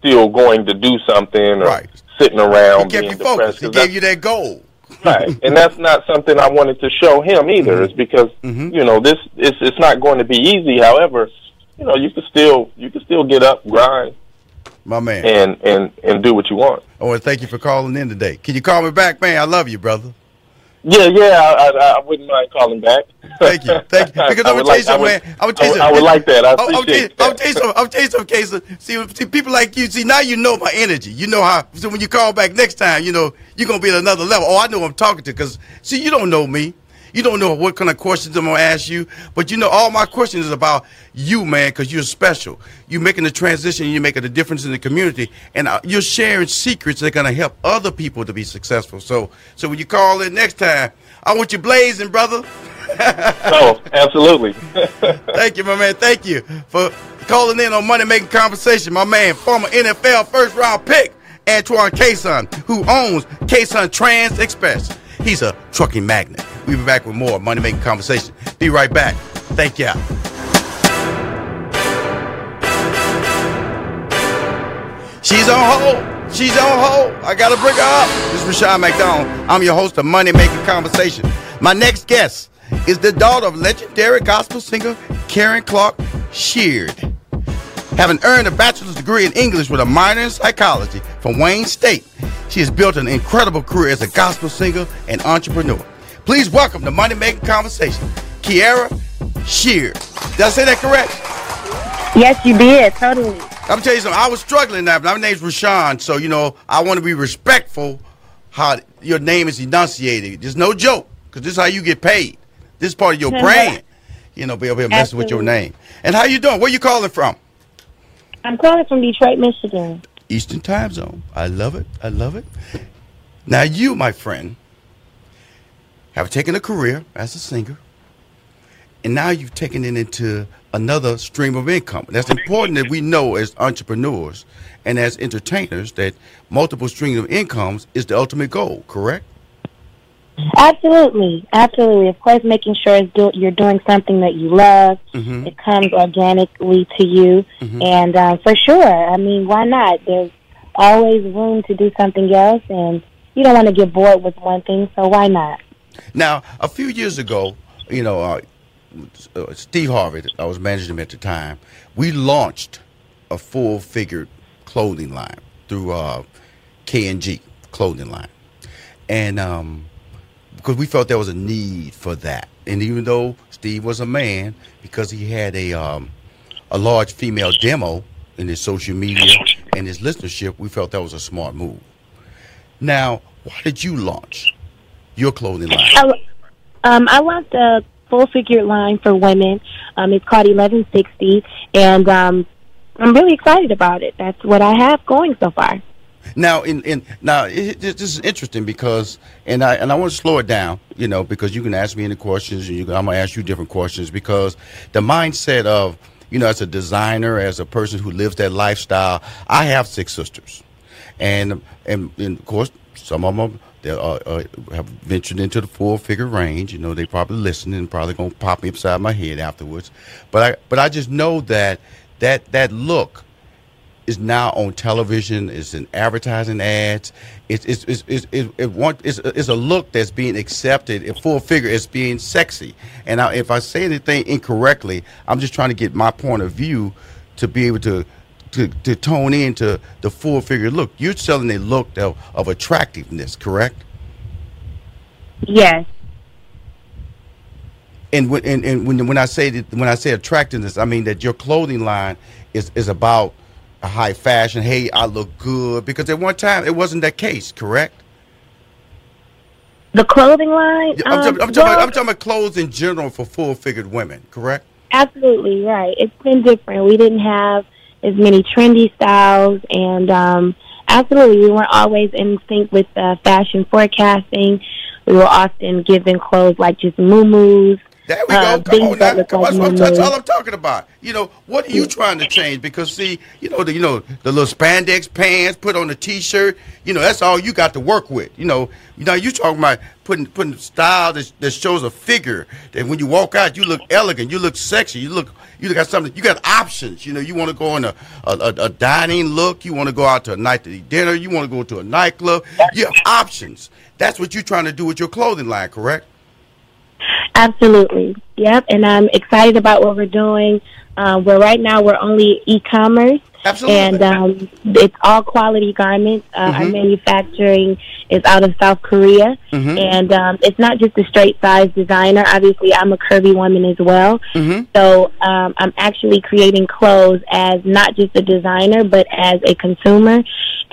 still going to do something or right. sitting around he being depressed. He gave you that goal. Right, and that's not something I wanted to show him either. Mm-hmm. It's because mm-hmm. you know this it's it's not going to be easy. However, you know you can still you can still get up, grind, my man, and and and do what you want. I want to thank you for calling in today. Can you call me back, man? I love you, brother. Yeah, yeah, I, I, I wouldn't mind calling back. Thank you, thank you. Because I would like that. I would like that. I appreciate that. I'll tell you some cases. See, see, people like you, see, now you know my energy. You know how, so when you call back next time, you know, you're going to be at another level. Oh, I know who I'm talking to because, see, you don't know me. You don't know what kind of questions I'm going to ask you. But, you know, all my questions is about you, man, because you're special. You're making the transition. You're making a difference in the community. And you're sharing secrets that are going to help other people to be successful. So so when you call in next time, I want you blazing, brother. Oh, absolutely. Thank you, my man. Thank you for calling in on Money Making Conversation. My man, former N F L first-round pick, Antoine Cason, who owns Cason Trans Express. He's a trucking magnet. We'll be back with more Money Making Conversation. Be right back. Thank y'all. She's on hold. She's on hold. I got to bring her up. This is Rashad McDonald. I'm your host of Money Making Conversation. My next guest is the daughter of legendary gospel singer Karen Clark Sheard. Having earned a bachelor's degree in English with a minor in psychology from Wayne State, she has built an incredible career as a gospel singer and entrepreneur. Please welcome to Money Making Conversation, Kierra Sheard. Did I say that correct? Yes, you did. Totally. I'm telling you something. I was struggling that, but my name's Rashawn, so, you know, I want to be respectful how your name is enunciated. There's no joke, because this is how you get paid. This is part of your brand. You know, be over here messing with your name. And how you doing? Where you calling from? I'm calling from Detroit, Michigan. Eastern time zone. I love it. I love it. Now you, my friend, have taken a career as a singer, and now you've taken it into another stream of income. That's important that we know as entrepreneurs and as entertainers that multiple streams of incomes is the ultimate goal, correct? Absolutely. Absolutely. Of course, making sure you're doing something that you love. Mm-hmm. It comes organically to you. Mm-hmm. And um, for sure, I mean, why not? There's always room to do something else, and you don't want to get bored with one thing, so why not? Now, a few years ago, you know, uh, uh, Steve Harvey, I was managing him at the time, we launched a full-figured clothing line through uh, K and G clothing line. And um, because we felt there was a need for that. And even though Steve was a man, because he had a, um, a large female demo in his social media and his listenership, we felt that was a smart move. Now, why did you launch your clothing line? I, um, I launched a full-figured line for women. Um, it's called eleven sixty, and um, I'm really excited about it. That's what I have going so far. Now, in, in now it, it, this is interesting because, and I and I want to slow it down, you know, because you can ask me any questions, and you can, I'm gonna ask you different questions because the mindset of, you know, as a designer, as a person who lives that lifestyle, I have six sisters, and and, and of course some of them. They uh, uh, have ventured into the four-figure range. You know, they probably listening and probably going to pop me upside my head afterwards. But I but I just know that that that look is now on television. It's in advertising ads. It's it's it's it's, it, it want, it's, it's a look that's being accepted. At full-figure, it's being sexy. And I, if I say anything incorrectly, I'm just trying to get my point of view to be able to To, to tone into the full-figure look. You're selling a look of, of attractiveness, correct? Yes. And when and, and when, when I say that, when I say attractiveness, I mean that your clothing line is is about a high fashion. Hey, I look good, because at one time it wasn't that case, correct? The clothing line. I'm, um, I'm, I'm, well, talking, I'm talking about clothes in general for full-figured women, correct? Absolutely right. It's been different. We didn't have as many trendy styles, and um, absolutely, we weren't always in sync with uh, fashion forecasting. We were often given clothes like just muumuus, There we go. Uh, Come on now. Like Come on. That's, that's all I'm talking about. You know, what are you trying to change? Because, see, you know, the, you know, the little spandex pants, put on a T-shirt, you know, that's all you got to work with. You know, you know, you talking about putting putting style that, that shows a figure, that when you walk out, you look elegant, you look sexy, you look you got something, you got options. You know, you want to go on a, a, a dining look, you want to go out to a night to eat dinner, you want to go to a nightclub. You have options. That's what you're trying to do with your clothing line, correct? Absolutely. Yep. And I'm excited about what we're doing. Um, we're right now, we're only e-commerce. Absolutely. And um, it's all quality garments. Uh, mm-hmm. Our manufacturing is out of South Korea. Mm-hmm. And um, it's not just a straight size designer. Obviously, I'm a curvy woman as well. Mm-hmm. So um, I'm actually creating clothes as not just a designer, but as a consumer.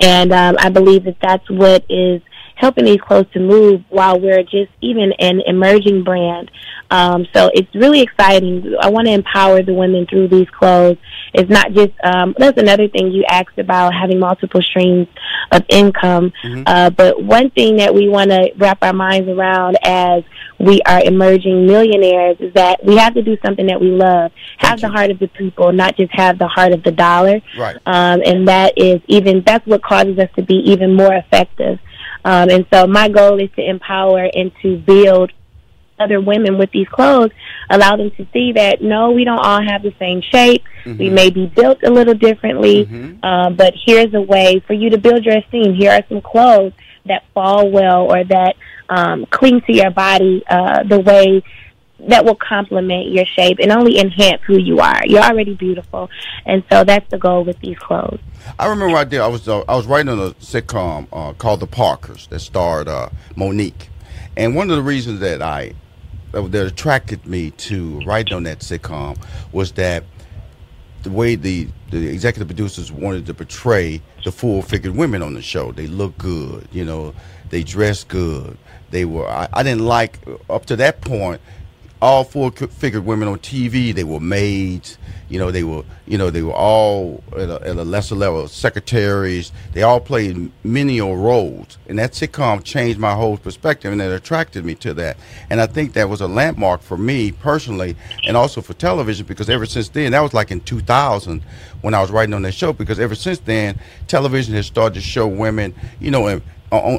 And um, I believe that that's what is helping these clothes to move while we're just even an emerging brand. Um, so it's really exciting. I want to empower the women through these clothes. It's not just, um, that's another thing you asked about, having multiple streams of income. Mm-hmm. Uh, but one thing that we want to wrap our minds around as we are emerging millionaires is that we have to do something that we love. Have Thank the you. Heart of the people, not just have the heart of the dollar. Right. Um, and that is even, that's what causes us to be even more effective. Um, and so my goal is to empower and to build other women with these clothes, allow them to see that, no, we don't all have the same shape. Mm-hmm. We may be built a little differently, mm-hmm. uh, but here's a way for you to build your esteem. Here are some clothes that fall well or that um, cling to your body uh, the way that will complement your shape and only enhance who you are. You're already beautiful, and so that's the goal with these clothes. I remember I did. I was uh, I was writing on a sitcom uh, called The Parkers that starred uh, Monique, and one of the reasons that I that attracted me to writing on that sitcom was that the way the the executive producers wanted to portray the full-figured women on the show. They look good, you know. They dress good. They were. I, I didn't like up to that point. All full-figured women on T V, they were maids, you know, they were, you know, they were all at a, at a lesser level, secretaries. They all played menial roles, and that sitcom changed my whole perspective, and it attracted me to that. And I think that was a landmark for me personally, and also for television, because ever since then, that was like in two thousand when I was writing on that show, because ever since then, television has started to show women, you know, and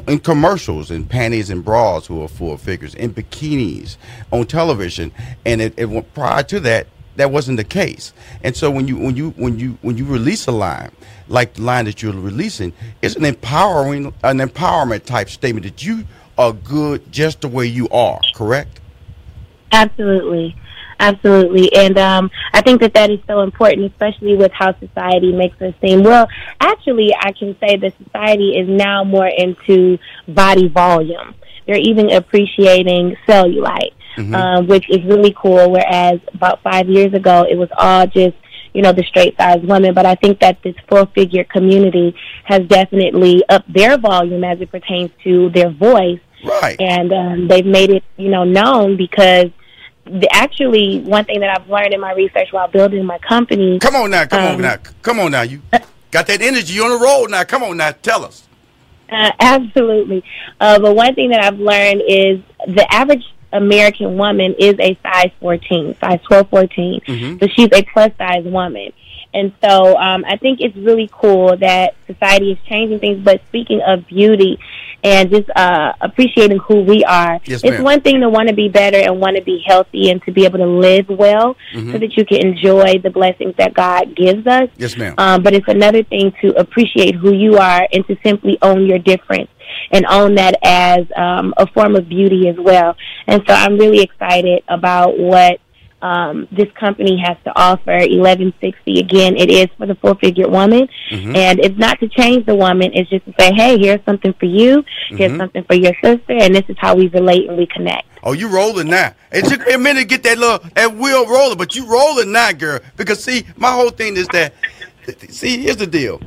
in commercials, in panties and bras who are full figures, in bikinis, on television, and it, it prior to that, that wasn't the case. And so when you when you when you when you release a line like the line that you're releasing, it's an empowering, an empowerment type statement that you are good just the way you are. Correct? Absolutely. Absolutely. And um, I think that that is so important, especially with how society makes us seem. Well, actually, I can say that society is now more into body volume. They're even appreciating cellulite, mm-hmm. uh, which is really cool, whereas about five years ago, it was all just, you know, the straight-sized women. But I think that this full-figure community has definitely upped their volume as it pertains to their voice. Right. And um, they've made it, you know, known because The, actually, one thing that I've learned in my research while building my company. Come on now, come um, on now, come on now. You got that energy on the road now. Come on now, tell us. Uh, absolutely. Uh, but one thing that I've learned is the average American woman is a size fourteen, size twelve, fourteen. Mm-hmm. So she's a plus size woman. And so um, I think it's really cool that society is changing things. But speaking of beauty and just uh, appreciating who we are, yes, it's one thing to want to be better and want to be healthy and to be able to live well, mm-hmm. so that you can enjoy the blessings that God gives us. Yes, ma'am. Um, but it's another thing to appreciate who you are and to simply own your difference and own that as um, a form of beauty as well. And so I'm really excited about what Um, this company has to offer. Eleven sixty, again, it is for the full-figured woman, mm-hmm. and it's not to change the woman. It's just to say, hey, here's something for you, here's mm-hmm. something for your sister, and this is how we relate and we connect. Oh, you rolling now. It took me a minute to get that little that wheel rolling, but you rolling now, girl, because, see, my whole thing is that, see, here's the deal.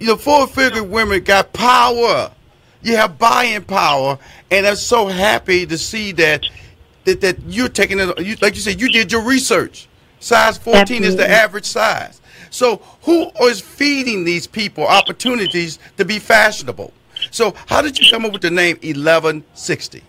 You know, full-figured women got power. You have buying power, and I'm so happy to see that That, that you're taking it, you, like you said, you did your research. Size fourteen Absolutely. Is the average size. So who is feeding these people opportunities to be fashionable? So how did you come up with the name eleven sixty?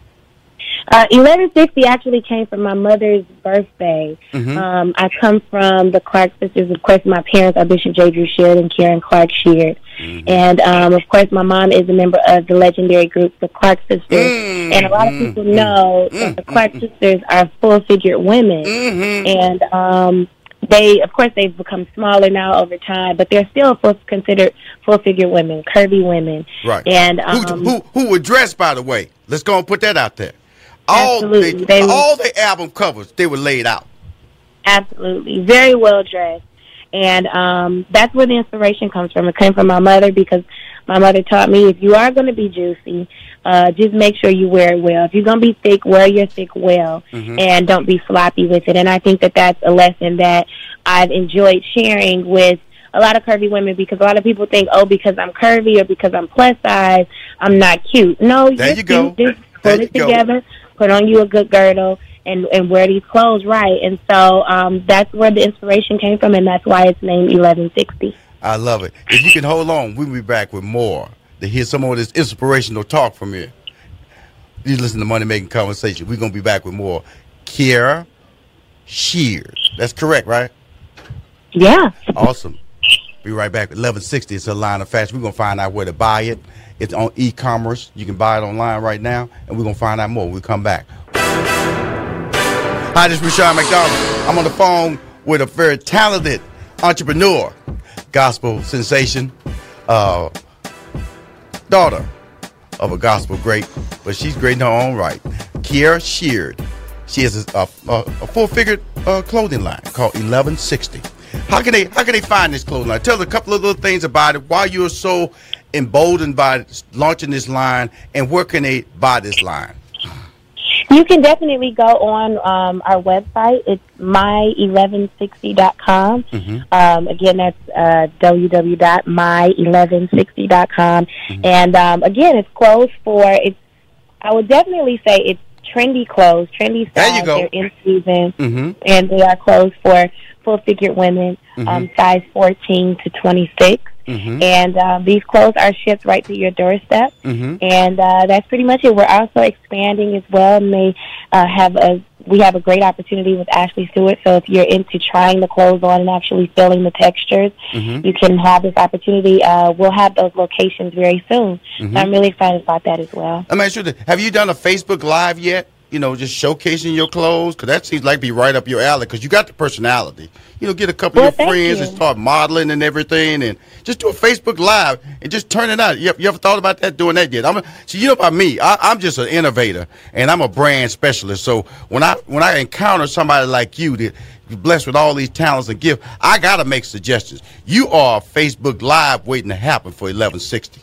Uh, eleven sixty actually came from my mother's birthday. Mm-hmm. Um, I come from the Clark Sisters. Of course, my parents are Bishop J. Drew Sheard and Karen Clark Sheard. Mm-hmm. And, um, of course, my mom is a member of the legendary group, the Clark Sisters. Mm-hmm. And a lot of people mm-hmm. know mm-hmm. that the Clark mm-hmm. Sisters are full-figured women. Mm-hmm. And, um, they, of course, they've become smaller now over time, but they're still full, considered full-figured women, curvy women. Right. And um, who, who who were dressed, by the way. Let's go and put that out there. All absolutely. The, they all were, the album covers, they were laid out. Absolutely. Very well dressed. And um, that's where the inspiration comes from. It came from my mother because my mother taught me if you are going to be juicy, uh, just make sure you wear it well. If you're going to be thick, wear your thick well, mm-hmm. and don't be sloppy with it. And I think that that's a lesson that I've enjoyed sharing with a lot of curvy women because a lot of people think, oh, because I'm curvy or because I'm plus size, I'm not cute. No, there you're you go. Just put it together, go. Put on you a good girdle. And, and wear these clothes right. And so um, that's where the inspiration came from, and that's why it's named eleven sixty. I love it. If you can hold on, we'll be back with more to hear some more of this inspirational talk from you. You listen to Money Making Conversation. We're going to be back with more Kierra Sheard. That's correct, right? Yeah. Awesome. Be right back with eleven sixty. It's a line of fashion. We're going to find out where to buy it. It's on e-commerce. You can buy it online right now, and we're going to find out more when we come back. Hi, this is Rashawn McDonald. I'm on the phone with a very talented entrepreneur, gospel sensation, uh, daughter of a gospel great, but she's great in her own right, Kierra Sheard. She has a, a, a full-figured uh, clothing line called eleven sixty. How can they How can they find this clothing line? Tell us a couple of little things about it, why you're so emboldened by launching this line, and where can they buy this line? You can definitely go on um, our website. It's my eleven sixty dot com. Mm-hmm. Um, again, that's uh, w w w dot my eleven sixty dot com. Mm-hmm. And, um, again, it's clothes for, it's, I would definitely say it's trendy clothes, trendy styles. They're in season, mm-hmm. and they are clothes for full-figured women, mm-hmm. um, size fourteen to twenty-six. Mm-hmm. And um, these clothes are shipped right to your doorstep. Mm-hmm. And uh, that's pretty much it. We're also expanding as well, and they uh, have a we have a great opportunity with Ashley Stewart. So if you're into trying the clothes on and actually feeling the textures, mm-hmm. you can have this opportunity. Uh, we'll have those locations very soon. Mm-hmm. So I'm really excited about that as well. I'm not sure. Have you done a Facebook Live yet? You know, just showcasing your clothes, because that seems like be right up your alley, because you got the personality. You know, get a couple well, of your friends you. and start modeling and everything, and just do a Facebook Live and just turn it out. You ever, you ever thought about that, doing that yet? I'm, so you know about me, I, I'm just an innovator, and I'm a brand specialist. So when I when I encounter somebody like you that you're blessed with all these talents and gifts, I got to make suggestions. You are Facebook Live waiting to happen for eleven sixty.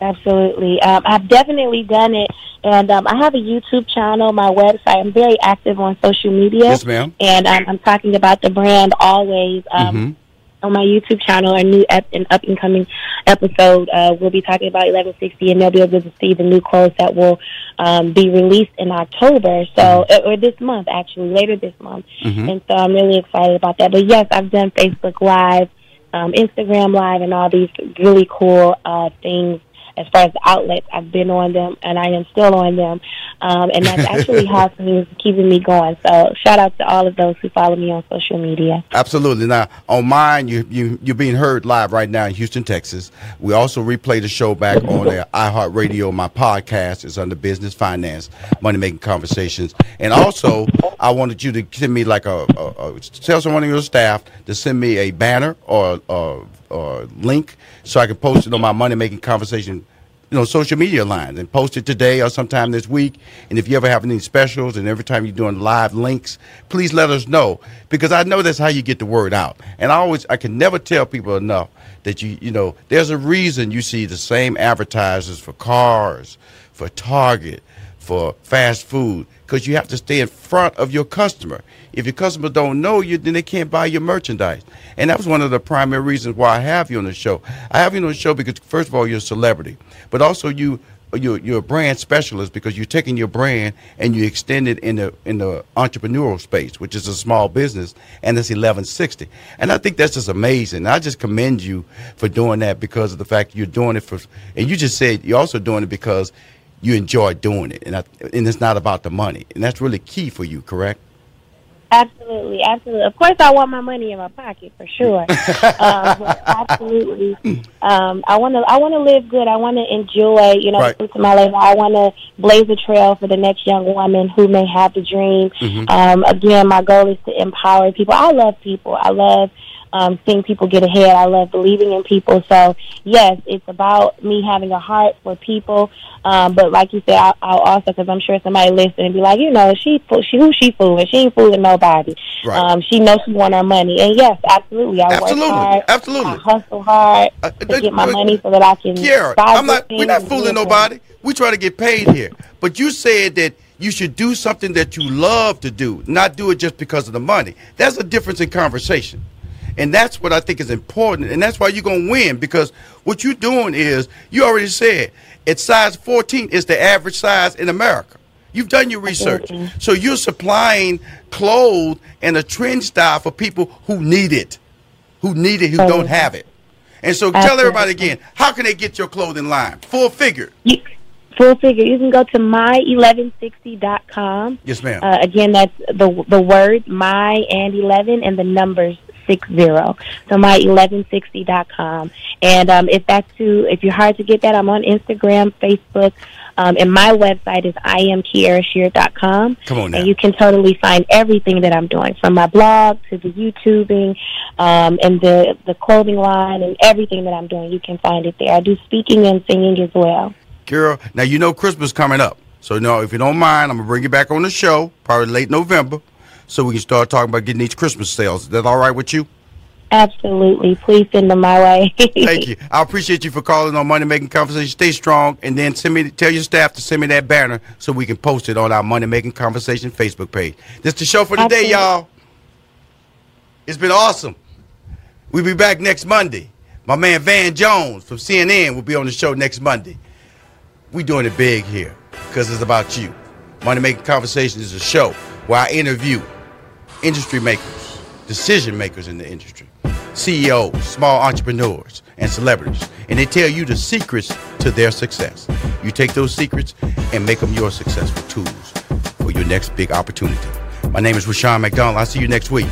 Absolutely. Um, I've definitely done it. And um, I have a YouTube channel, my website. I'm very active on social media. Yes, ma'am. And um, I'm talking about the brand always. Um, mm-hmm. On my YouTube channel, a new ep- an up-and-coming episode, uh, we'll be talking about eleven sixty, and they'll be able to see the new clothes that will um, be released in October, so mm-hmm. or this month, actually, later this month. Mm-hmm. And so I'm really excited about that. But, yes, I've done Facebook Live, um, Instagram Live, and all these really cool uh, things. As far as the outlets, I've been on them, and I am still on them. Um, and that's actually how it's keeping me going. So shout out to all of those who follow me on social media. Absolutely. Now, on mine, you, you, you're being heard live right now in Houston, Texas. We also replay the show back on the iHeartRadio. My podcast is under Business, Finance, Money Making Conversations. And also, I wanted you to send me like a, a, a tell someone on your staff to send me a banner or a or link so I can post it on my Money Making Conversation, you know, social media lines, and post it today or sometime this week. And if you ever have any specials, and every time you're doing live links, please let us know, because I know that's how you get the word out. And I always, I can never tell people enough that you, you know, there's a reason you see the same advertisers for cars, for Target, for fast food, because you have to stay in front of your customer. If your customer don't know you, then they can't buy your merchandise. And that was one of the primary reasons why I have you on the show. I have you on the show because, first of all, you're a celebrity, but also you, you're, you're a brand specialist, because you're taking your brand and you extend it in the, in the entrepreneurial space, which is a small business, and it's eleven sixty. And I think that's just amazing. I just commend you for doing that, because of the fact you're doing it for, and you just said you're also doing it because you enjoy doing it, and I, and it's not about the money, and that's really key for you, correct? Absolutely, absolutely. Of course, I want my money in my pocket for sure. um, but absolutely, um, I want to. I want to live good. I want to enjoy, you know, right. the fruits of my labor. I want to blaze a trail for the next young woman who may have the dream. Mm-hmm. Um, again, my goal is to empower people. I love people. I love um, seeing people get ahead. I love believing in people. So yes, it's about me having a heart for people. Um, but like you said, I'll, I'll also, because I'm sure somebody listening and be like, you know, she, she who she fooling? She ain't fooling nobody. Right. Um, she knows she want her money. And yes, absolutely, I absolutely. work hard. Absolutely, I hustle hard uh, to uh, get my uh, money so that I can. Kierra, I'm not. We're not fooling nobody. We try to get paid here. But you said that you should do something that you love to do, not do it just because of the money. That's a difference in conversation. And that's what I think is important. And that's why you're going to win, because what you're doing is, you already said, at size fourteen is the average size in America. You've done your research. Mm-hmm. So you're supplying clothes and a trend style for people who need it, who need it, who mm-hmm. don't have it. And so Absolutely. Tell everybody again, how can they get your clothing line? Full figure. You- Full figure. You can go to my eleven sixty dot com. Yes, ma'am. Uh, again, that's the the word my and eleven and the numbers six zero. So my eleven sixty dot com. And um, if that's too, if you're hard to get that, I'm on Instagram, Facebook, um, and my website is I am Kierra Sheard dot com. Come on now. And you can totally find everything that I'm doing, from my blog to the YouTubing um, and the the clothing line and everything that I'm doing. You can find it there. I do speaking and singing as well. Kierra, now you know Christmas coming up. So now, if you don't mind, I'm going to bring you back on the show, probably late November, so we can start talking about getting these Christmas sales. Is that all right with you? Absolutely. Please send them my way. Thank you. I appreciate you for calling on Money Making Conversation. Stay strong, and then send me, tell your staff to send me that banner so we can post it on our Money Making Conversation Facebook page. This is the show for today, y'all. It's been awesome. We'll be back next Monday. My man Van Jones from C N N will be on the show next Monday. We're doing it big here because it's about you. Money Making Conversation is a show where I interview industry makers, decision makers in the industry, C E Os, small entrepreneurs, and celebrities. And they tell you the secrets to their success. You take those secrets and make them your successful tools for your next big opportunity. My name is Rashawn McDonald. I'll see you next week.